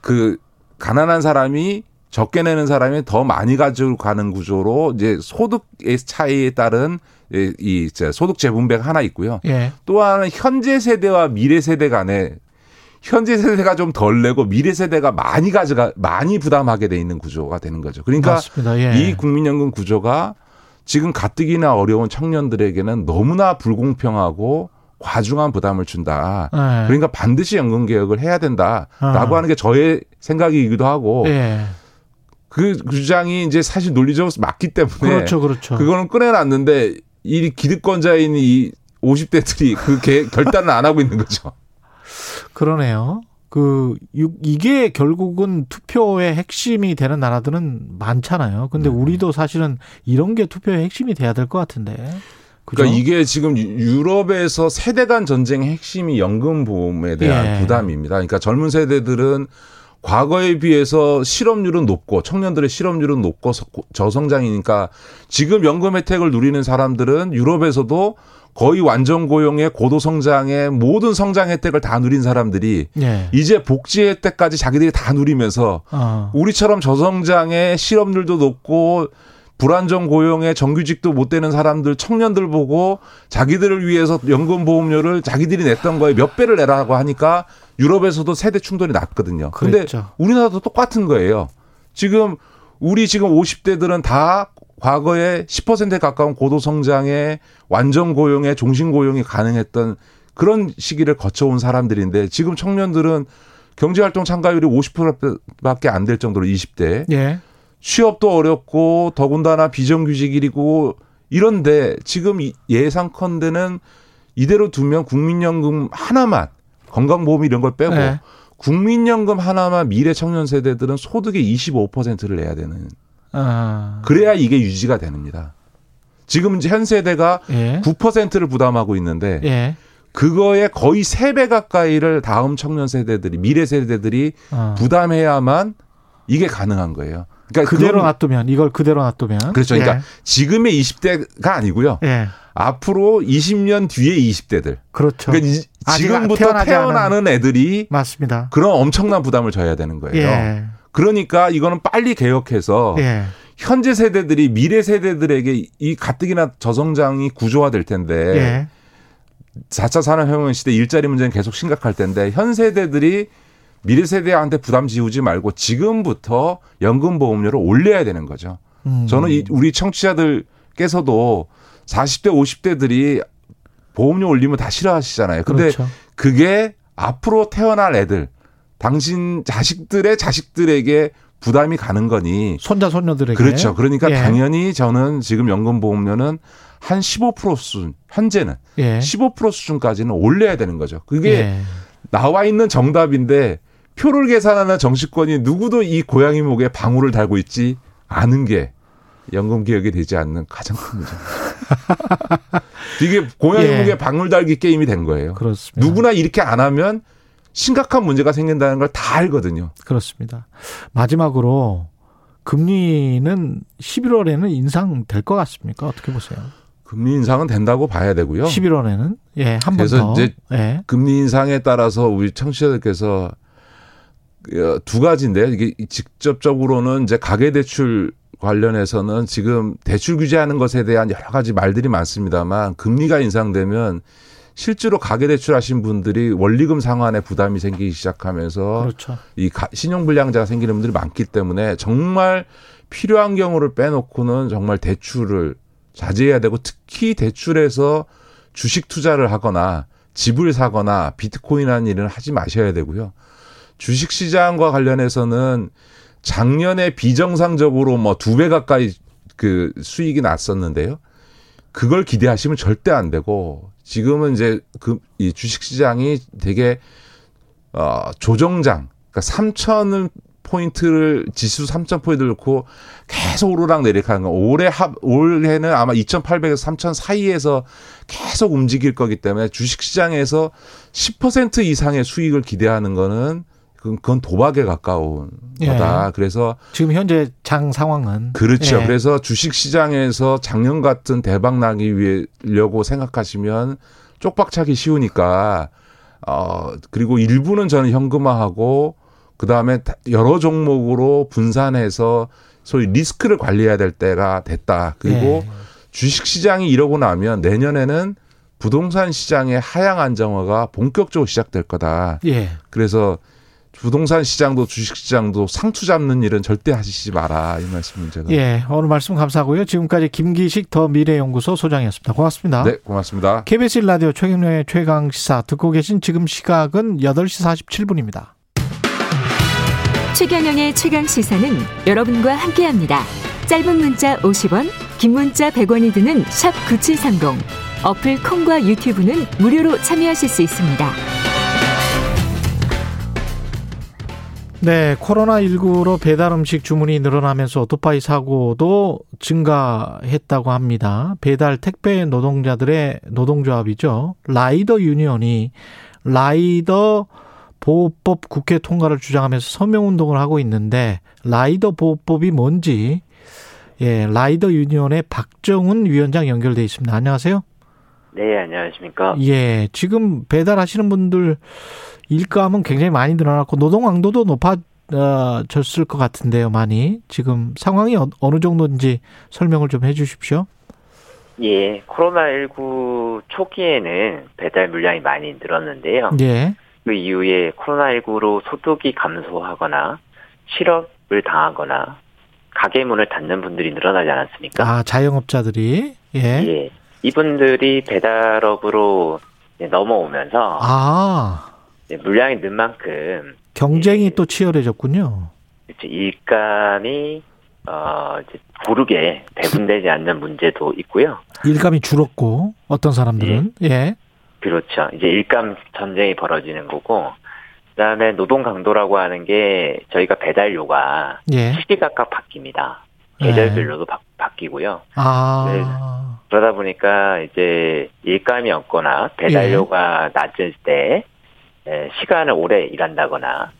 그 가난한 사람이 적게 내는 사람이 더 많이 가져가는 구조로 이제 소득의 차이에 따른 이 소득 재분배가 하나 있고요. 예. 또 하나는 현재 세대와 미래 세대 간에 현재 세대가 좀 덜 내고 미래 세대가 많이 가져가 많이 부담하게 돼 있는 구조가 되는 거죠. 그러니까 예. 이 국민연금 구조가 지금 가뜩이나 어려운 청년들에게는 너무나 불공평하고 과중한 부담을 준다. 예. 그러니까 반드시 연금 개혁을 해야 된다라고 아. 하는 게 저의 생각이기도 하고 예. 그 주장이 이제 사실 논리적으로 맞기 때문에 그렇죠, 그렇죠. 그거는 꺼내놨는데 이 기득권자인 이 오십 대들이 그 개, 결단을 안 하고 있는 거죠. 그러네요. 그, 이게 결국은 투표의 핵심이 되는 나라들은 많잖아요. 근데 네. 우리도 사실은 이런 게 투표의 핵심이 돼야 될 것 같은데. 그죠? 그러니까 이게 지금 유럽에서 세대 간 전쟁의 핵심이 연금보험에 대한 예. 부담입니다. 그러니까 젊은 세대들은 과거에 비해서 실업률은 높고 청년들의 실업률은 높고 저성장이니까 지금 연금 혜택을 누리는 사람들은 유럽에서도 거의 완전 고용의 고도 성장의 모든 성장 혜택을 다 누린 사람들이 예. 이제 복지 혜택까지 자기들이 다 누리면서 어. 우리처럼 저성장의 실업률도 높고 불안정 고용의 정규직도 못 되는 사람들 청년들 보고 자기들을 위해서 연금 보험료를 자기들이 냈던 거에 몇 배를 내라고 하니까 유럽에서도 세대 충돌이 났거든요. 그런데 우리나라도 똑같은 거예요. 지금 우리 지금 오십 대들은 다 과거에 십 퍼센트에 가까운 고도 성장에 완전 고용에 종신 고용이 가능했던 그런 시기를 거쳐온 사람들인데 지금 청년들은 경제활동 참가율이 오십 퍼센트밖에 안 될 정도로 이십 대 예. 취업도 어렵고 더군다나 비정규직이고 이런데 지금 예상컨대는 이대로 두면 국민연금 하나만 건강보험 이런 걸 빼고 네. 국민연금 하나만 미래 청년 세대들은 소득의 이십오 퍼센트를 내야 되는. 아. 그래야 이게 유지가 됩니다. 지금 현 세대가 예. 구 퍼센트를 부담하고 있는데 예. 그거의 거의 세 배 가까이를 다음 청년 세대들이 미래 세대들이 아. 부담해야만 이게 가능한 거예요. 그러니까 그대로 놔두면 이걸 그대로 놔두면 그렇죠. 그러니까 예. 지금의 이십 대가 아니고요. 예. 앞으로 이십 년 뒤에 이십 대들. 그렇죠. 그러니까 지금부터 태어나는 애들이 맞습니다. 그런 엄청난 부담을 져야 되는 거예요. 예. 그러니까 이거는 빨리 개혁해서 예. 현재 세대들이 미래 세대들에게 이 가뜩이나 저성장이 구조화될 텐데 예. 사 차 산업혁명 시대 일자리 문제는 계속 심각할 텐데 현 세대들이 미래 세대한테 부담 지우지 말고 지금부터 연금 보험료를 올려야 되는 거죠. 음. 저는 이 우리 청취자들께서도 사십 대 오십 대들이 보험료 올리면 다 싫어하시잖아요. 근데 그렇죠. 그게 앞으로 태어날 애들, 당신 자식들의 자식들에게 부담이 가는 거니. 손자 손녀들에게. 그렇죠. 그러니까 예. 당연히 저는 지금 연금 보험료는 한 십오 퍼센트 수준, 현재는 예. 십오 퍼센트 수준까지는 올려야 되는 거죠. 그게 예. 나와 있는 정답인데 표를 계산하는 정치권이 누구도 이 고양이 목에 방울을 달고 있지 않은 게 연금 개혁이 되지 않는 가장 큰 문제입니다. 이게 고양이 예. 목에 방울 달기 게임이 된 거예요. 그렇습니다. 누구나 이렇게 안 하면 심각한 문제가 생긴다는 걸 다 알거든요. 그렇습니다. 마지막으로 금리는 십일월에는 인상될 것 같습니까? 어떻게 보세요? 금리 인상은 된다고 봐야 되고요. 십일월에는 예, 한 번 더. 그래서 이제 예. 금리 인상에 따라서 우리 청취자들께서 두 가지인데 이게 직접적으로는 이제 가계 대출 관련해서는 지금 대출 규제하는 것에 대한 여러 가지 말들이 많습니다만 금리가 인상되면 실제로 가계 대출하신 분들이 원리금 상환에 부담이 생기기 시작하면서 그렇죠. 이 신용 불량자가 생기는 분들이 많기 때문에 정말 필요한 경우를 빼놓고는 정말 대출을 자제해야 되고 특히 대출에서 주식 투자를 하거나 집을 사거나 비트코인 하는 일은 하지 마셔야 되고요. 주식 시장과 관련해서는 작년에 비정상적으로 뭐 두 배 가까이 그 수익이 났었는데요. 그걸 기대하시면 절대 안 되고 지금은 이제 그 이 주식 시장이 되게 어 조정장 그러니까 삼천 포인트를 지수 삼천 포인트를 놓고 계속 오르락 내리락 하는 거. 올해 합 올해는 아마 이천팔백에서 삼천 사이에서 계속 움직일 거기 때문에 주식 시장에서 십 퍼센트 이상의 수익을 기대하는 거는 그건 도박에 가까운 거다. 예. 그래서 지금 현재 장 상황은 그렇죠. 예. 그래서 주식 시장에서 작년 같은 대박 나기 위해려고 생각하시면 쪽박차기 쉬우니까 어 그리고 일부는 저는 현금화하고 그 다음에 여러 종목으로 분산해서 소위 리스크를 관리해야 될 때가 됐다. 그리고 예. 주식 시장이 이러고 나면 내년에는 부동산 시장의 하향 안정화가 본격적으로 시작될 거다. 예. 그래서 부동산 시장도 주식 시장도 상투 잡는 일은 절대 하시지 마라. 이 말씀은 제가. 예, 오늘 말씀 감사하고요. 지금까지 김기식 더 미래연구소 소장이었습니다. 고맙습니다. 네, 고맙습니다. 케이비에스 일 라디오 최경련의 최강시사 듣고 계신 지금 시각은 여덟 시 사십칠 분입니다. 최경련의 최강시사는 여러분과 함께합니다. 짧은 문자 오십 원, 긴 문자 백 원이 드는 샵 구칠삼공. 어플 콩과 유튜브는 무료로 참여하실 수 있습니다. 네, 코로나십구로 배달음식 주문이 늘어나면서 오토바이 사고도 증가했다고 합니다. 배달 택배 노동자들의 노동조합이죠. 라이더 유니언이 라이더 보호법 국회 통과를 주장하면서 서명운동을 하고 있는데 라이더 보호법이 뭔지 예, 라이더 유니언의 박정훈 위원장 연결돼 있습니다. 안녕하세요. 네, 안녕하십니까. 예, 지금 배달하시는 분들 일감은 굉장히 많이 늘어났고 노동 강도도 높아졌을 것 같은데요. 많이 지금 상황이 어느 정도인지 설명을 좀 해주십시오. 예, 코로나십구 초기에는 배달 물량이 많이 늘었는데요. 예. 그 이후에 코로나십구로 소득이 감소하거나 실업을 당하거나 가게 문을 닫는 분들이 늘어나지 않았습니까? 아, 자영업자들이 예. 예. 이분들이 배달업으로 넘어오면서 아. 네, 물량이 는 만큼 경쟁이 예, 또 치열해졌군요. 그렇죠. 일감이 어 이제 고르게 배분되지 않는 문제도 있고요. 일감이 줄었고 어떤 사람들은 예. 예. 그렇죠. 이제 일감 전쟁이 벌어지는 거고 그다음에 노동 강도라고 하는 게 저희가 배달료가 예. 시기각각 바뀝니다. 계절별로도 예. 바뀌고요. 아. 네, 그러다 보니까 이제 일감이 없거나 배달료가 예. 낮을 때 시간을 오래 일한다거나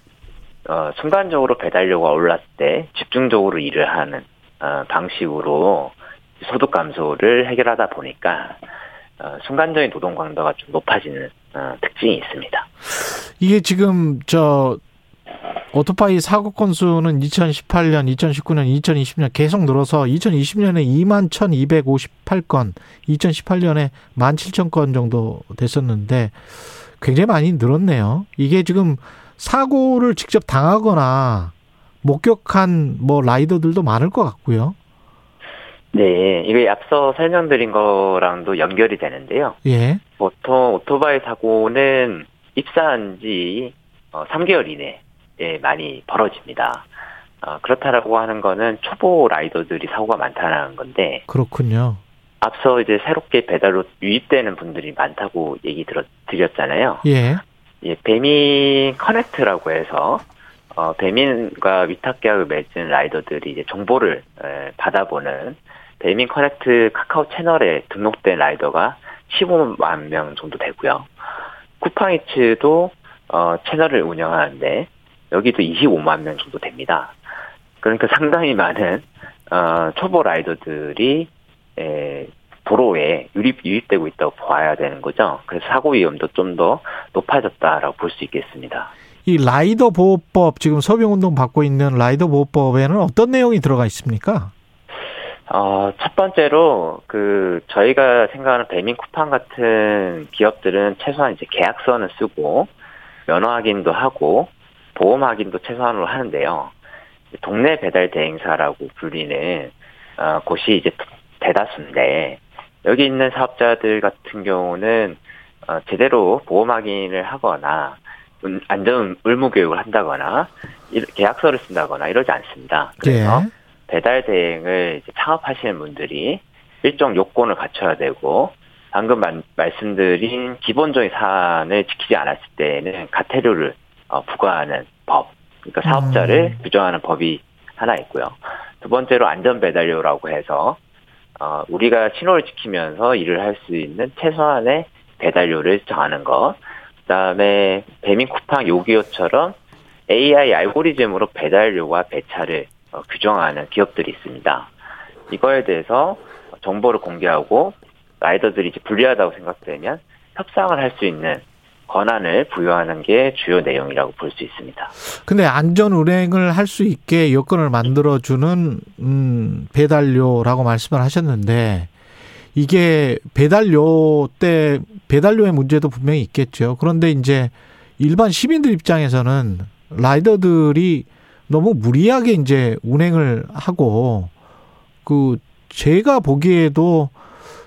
어, 순간적으로 배달료가 올랐을 때 집중적으로 일을 하는 어, 방식으로 소득 감소를 해결하다 보니까 어, 순간적인 노동 강도가 좀 높아지는 어, 특징이 있습니다. 이게 지금 저 오토바이 사고 건수는 이천십팔 년, 이천십구 년, 이천이십 년 계속 늘어서 이천이십 년에 이만 천이백오십팔 건, 이천십팔 년에 만 칠천 건 정도 됐었는데 굉장히 많이 늘었네요. 이게 지금 사고를 직접 당하거나 목격한 뭐 라이더들도 많을 것 같고요. 네, 이게 앞서 설명드린 거랑도 연결이 되는데요. 예. 보통 오토바이 사고는 입사한 지 삼 개월 이내에 많이 벌어집니다. 그렇다라고 하는 거는 초보 라이더들이 사고가 많다는 건데. 그렇군요. 앞서 이제 새롭게 배달로 유입되는 분들이 많다고 얘기 들었, 드렸잖아요. 예. 예, 배민 커넥트라고 해서, 어, 배민과 위탁계약을 맺은 라이더들이 이제 정보를 에, 받아보는 배민 커넥트 카카오 채널에 등록된 라이더가 십오만 명 정도 되고요. 쿠팡이츠도 어, 채널을 운영하는데 여기도 이십오만 명 정도 됩니다. 그러니까 상당히 많은 어, 초보 라이더들이 에, 도로에 유입, 유입되고 있다고 봐야 되는 거죠. 그래서 사고 위험도 좀 더 높아졌다라고 볼 수 있겠습니다. 이 라이더 보호법, 지금 서명운동 받고 있는 라이더 보호법에는 어떤 내용이 들어가 있습니까? 어, 첫 번째로, 그, 저희가 생각하는 배민 쿠팡 같은 기업들은 최소한 이제 계약서는 쓰고, 면허 확인도 하고, 보험 확인도 최소한으로 하는데요. 동네 배달 대행사라고 불리는, 어, 곳이 이제 대다수인데, 여기 있는 사업자들 같은 경우는, 어, 제대로 보험 확인을 하거나, 안전 의무 교육을 한다거나, 계약서를 쓴다거나 이러지 않습니다. 그래서, 네. 배달 대행을 이제 창업하시는 분들이 일정 요건을 갖춰야 되고, 방금 말, 말씀드린 기본적인 사안을 지키지 않았을 때는 과태료를 어, 부과하는 법, 그러니까 사업자를 음. 규정하는 법이 하나 있고요. 두 번째로 안전배달료라고 해서 어, 우리가 신호를 지키면서 일을 할 수 있는 최소한의 배달료를 정하는 것, 그다음에 배민 쿠팡 요기요처럼 에이아이 알고리즘으로 배달료와 배차를 어, 규정하는 기업들이 있습니다. 이거에 대해서 정보를 공개하고 라이더들이 이제 불리하다고 생각되면 협상을 할 수 있는 권한을 부여하는 게 주요 내용이라고 볼 수 있습니다. 근데 안전 운행을 할 수 있게 여건을 만들어주는 음, 배달료라고 말씀을 하셨는데, 이게 배달료 때 배달료의 문제도 분명히 있겠죠. 그런데 이제 일반 시민들 입장에서는 라이더들이 너무 무리하게 이제 운행을 하고, 그 제가 보기에도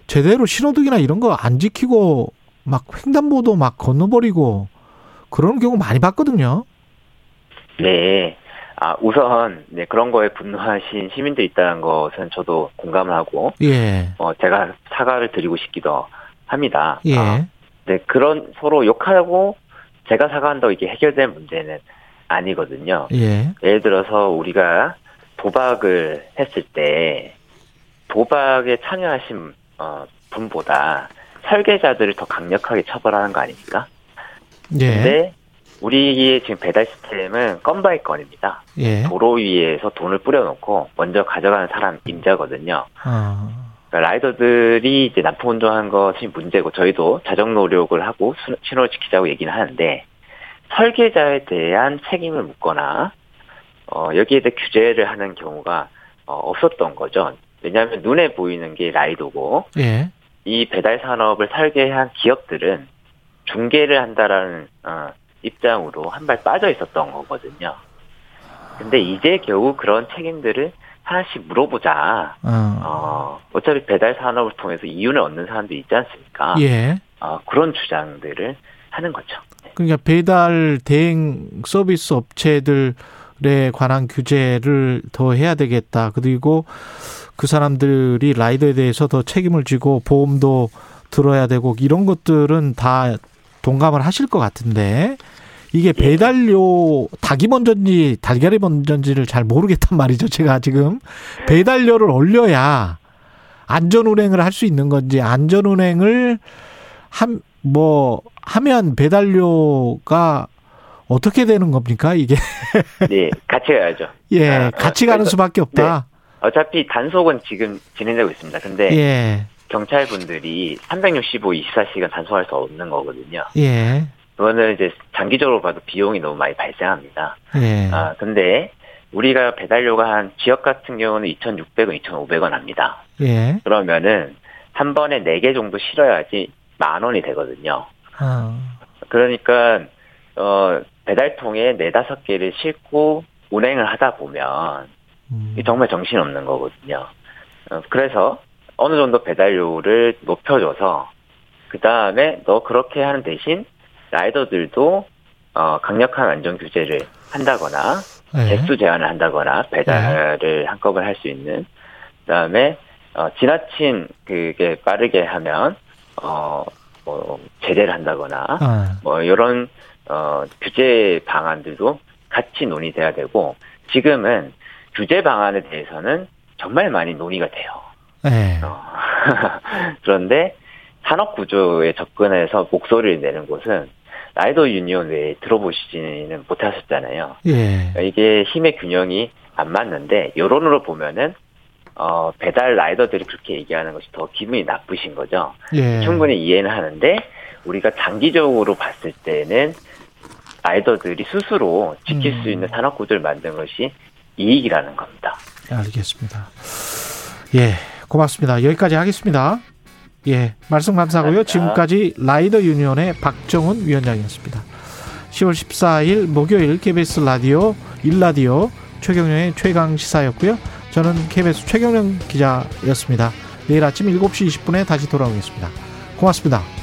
제대로 신호등이나 이런 거 안 지키고 막 횡단보도 막 건너버리고 그런 경우 많이 봤거든요. 네, 아 우선 네 그런 거에 분노하신 시민들 있다는 것은 저도 공감을 하고, 예, 어 제가 사과를 드리고 싶기도 합니다. 예, 아, 네 그런 서로 욕하고 제가 사과한다고 이게 해결될 문제는 아니거든요. 예. 예를 들어서 우리가 도박을 했을 때 도박에 참여하신 어, 분보다 설계자들을 더 강력하게 처벌하는 거 아닙니까? 예. 근데 우리의 지금 배달 시스템은 건 바이 건입니다. 예. 도로 위에서 돈을 뿌려놓고 먼저 가져가는 사람 임자거든요. 어. 그러니까 라이더들이 이제 난폭 운전한 것이 문제고, 저희도 자정 노력을 하고 신호를 지키자고 얘기는 하는데, 설계자에 대한 책임을 묻거나 어, 여기에 대해 규제를 하는 경우가 어, 없었던 거죠. 왜냐하면 눈에 보이는 게 라이더고, 예. 이 배달 산업을 설계한 기업들은 중개를 한다라는 어, 입장으로 한 발 빠져 있었던 거거든요. 근데 이제 겨우 그런 책임들을 하나씩 물어보자. 어, 어 어차피 배달 산업을 통해서 이윤을 얻는 사람도 있지 않습니까? 예. 어, 그런 주장들을 하는 거죠. 그러니까 배달 대행 서비스 업체들에 관한 규제를 더 해야 되겠다. 그리고 그 사람들이 라이더에 대해서 더 책임을 지고 보험도 들어야 되고, 이런 것들은 다 동감을 하실 것 같은데, 이게 배달료 닭이 먼저인지 달걀이 먼저인지를 잘 모르겠단 말이죠. 제가 지금 배달료를 올려야 안전운행을 할 수 있는 건지, 안전운행을 한 뭐 하면 배달료가 어떻게 되는 겁니까, 이게? 네, 같이 가야죠. 예, 아, 같이 어, 가는 그래서, 수밖에 없다. 네. 어차피 단속은 지금 진행되고 있습니다. 근데 예. 경찰분들이 삼백육십오, 이십사 시간 단속할 수 없는 거거든요. 예. 그거는 이제 장기적으로 봐도 비용이 너무 많이 발생합니다. 예. 아, 근데 우리가 배달료가 한 지역 같은 경우는 이천육백 원, 이천오백 원 합니다. 예. 그러면은 한 번에 네 개 정도 실어야지 만 원이 되거든요. 아. 그러니까 어, 배달통에 네 다섯 개를 싣고 운행을 하다 보면 음. 정말 정신없는 거거든요. 어, 그래서 어느 정도 배달료를 높여줘서 그 다음에 너 그렇게 하는 대신 라이더들도 어, 강력한 안전 규제를 한다거나 객수 네. 제한을 한다거나 배달을 네. 한꺼번에 할 수 있는, 그 다음에 어, 지나친 그게 빠르게 하면 어, 뭐, 제재를 한다거나, 아. 뭐, 이런, 어, 규제 방안들도 같이 논의돼야 되고, 지금은 규제 방안에 대해서는 정말 많이 논의가 돼요. 네. 어. 그런데 산업 구조에 접근해서 목소리를 내는 곳은 라이더 유니온 외에 들어보시지는 못하셨잖아요. 예. 이게 힘의 균형이 안 맞는데, 여론으로 보면은 어, 배달 라이더들이 그렇게 얘기하는 것이 더 기분이 나쁘신 거죠. 예. 충분히 이해는 하는데 우리가 장기적으로 봤을 때는 라이더들이 스스로 지킬 음. 수 있는 산업구조를 만든 것이 이익이라는 겁니다. 알겠습니다. 예, 고맙습니다. 여기까지 하겠습니다. 예, 말씀 감사하고요. 감사합니다. 지금까지 라이더 유니온의 박정훈 위원장이었습니다. 시월 십사일 목요일 케이비에스 라디오 일 라디오 최경련의 최강시사였고요. 저는 케이비에스 최경련 기자였습니다. 내일 아침 일곱 시 이십 분에 다시 돌아오겠습니다. 고맙습니다.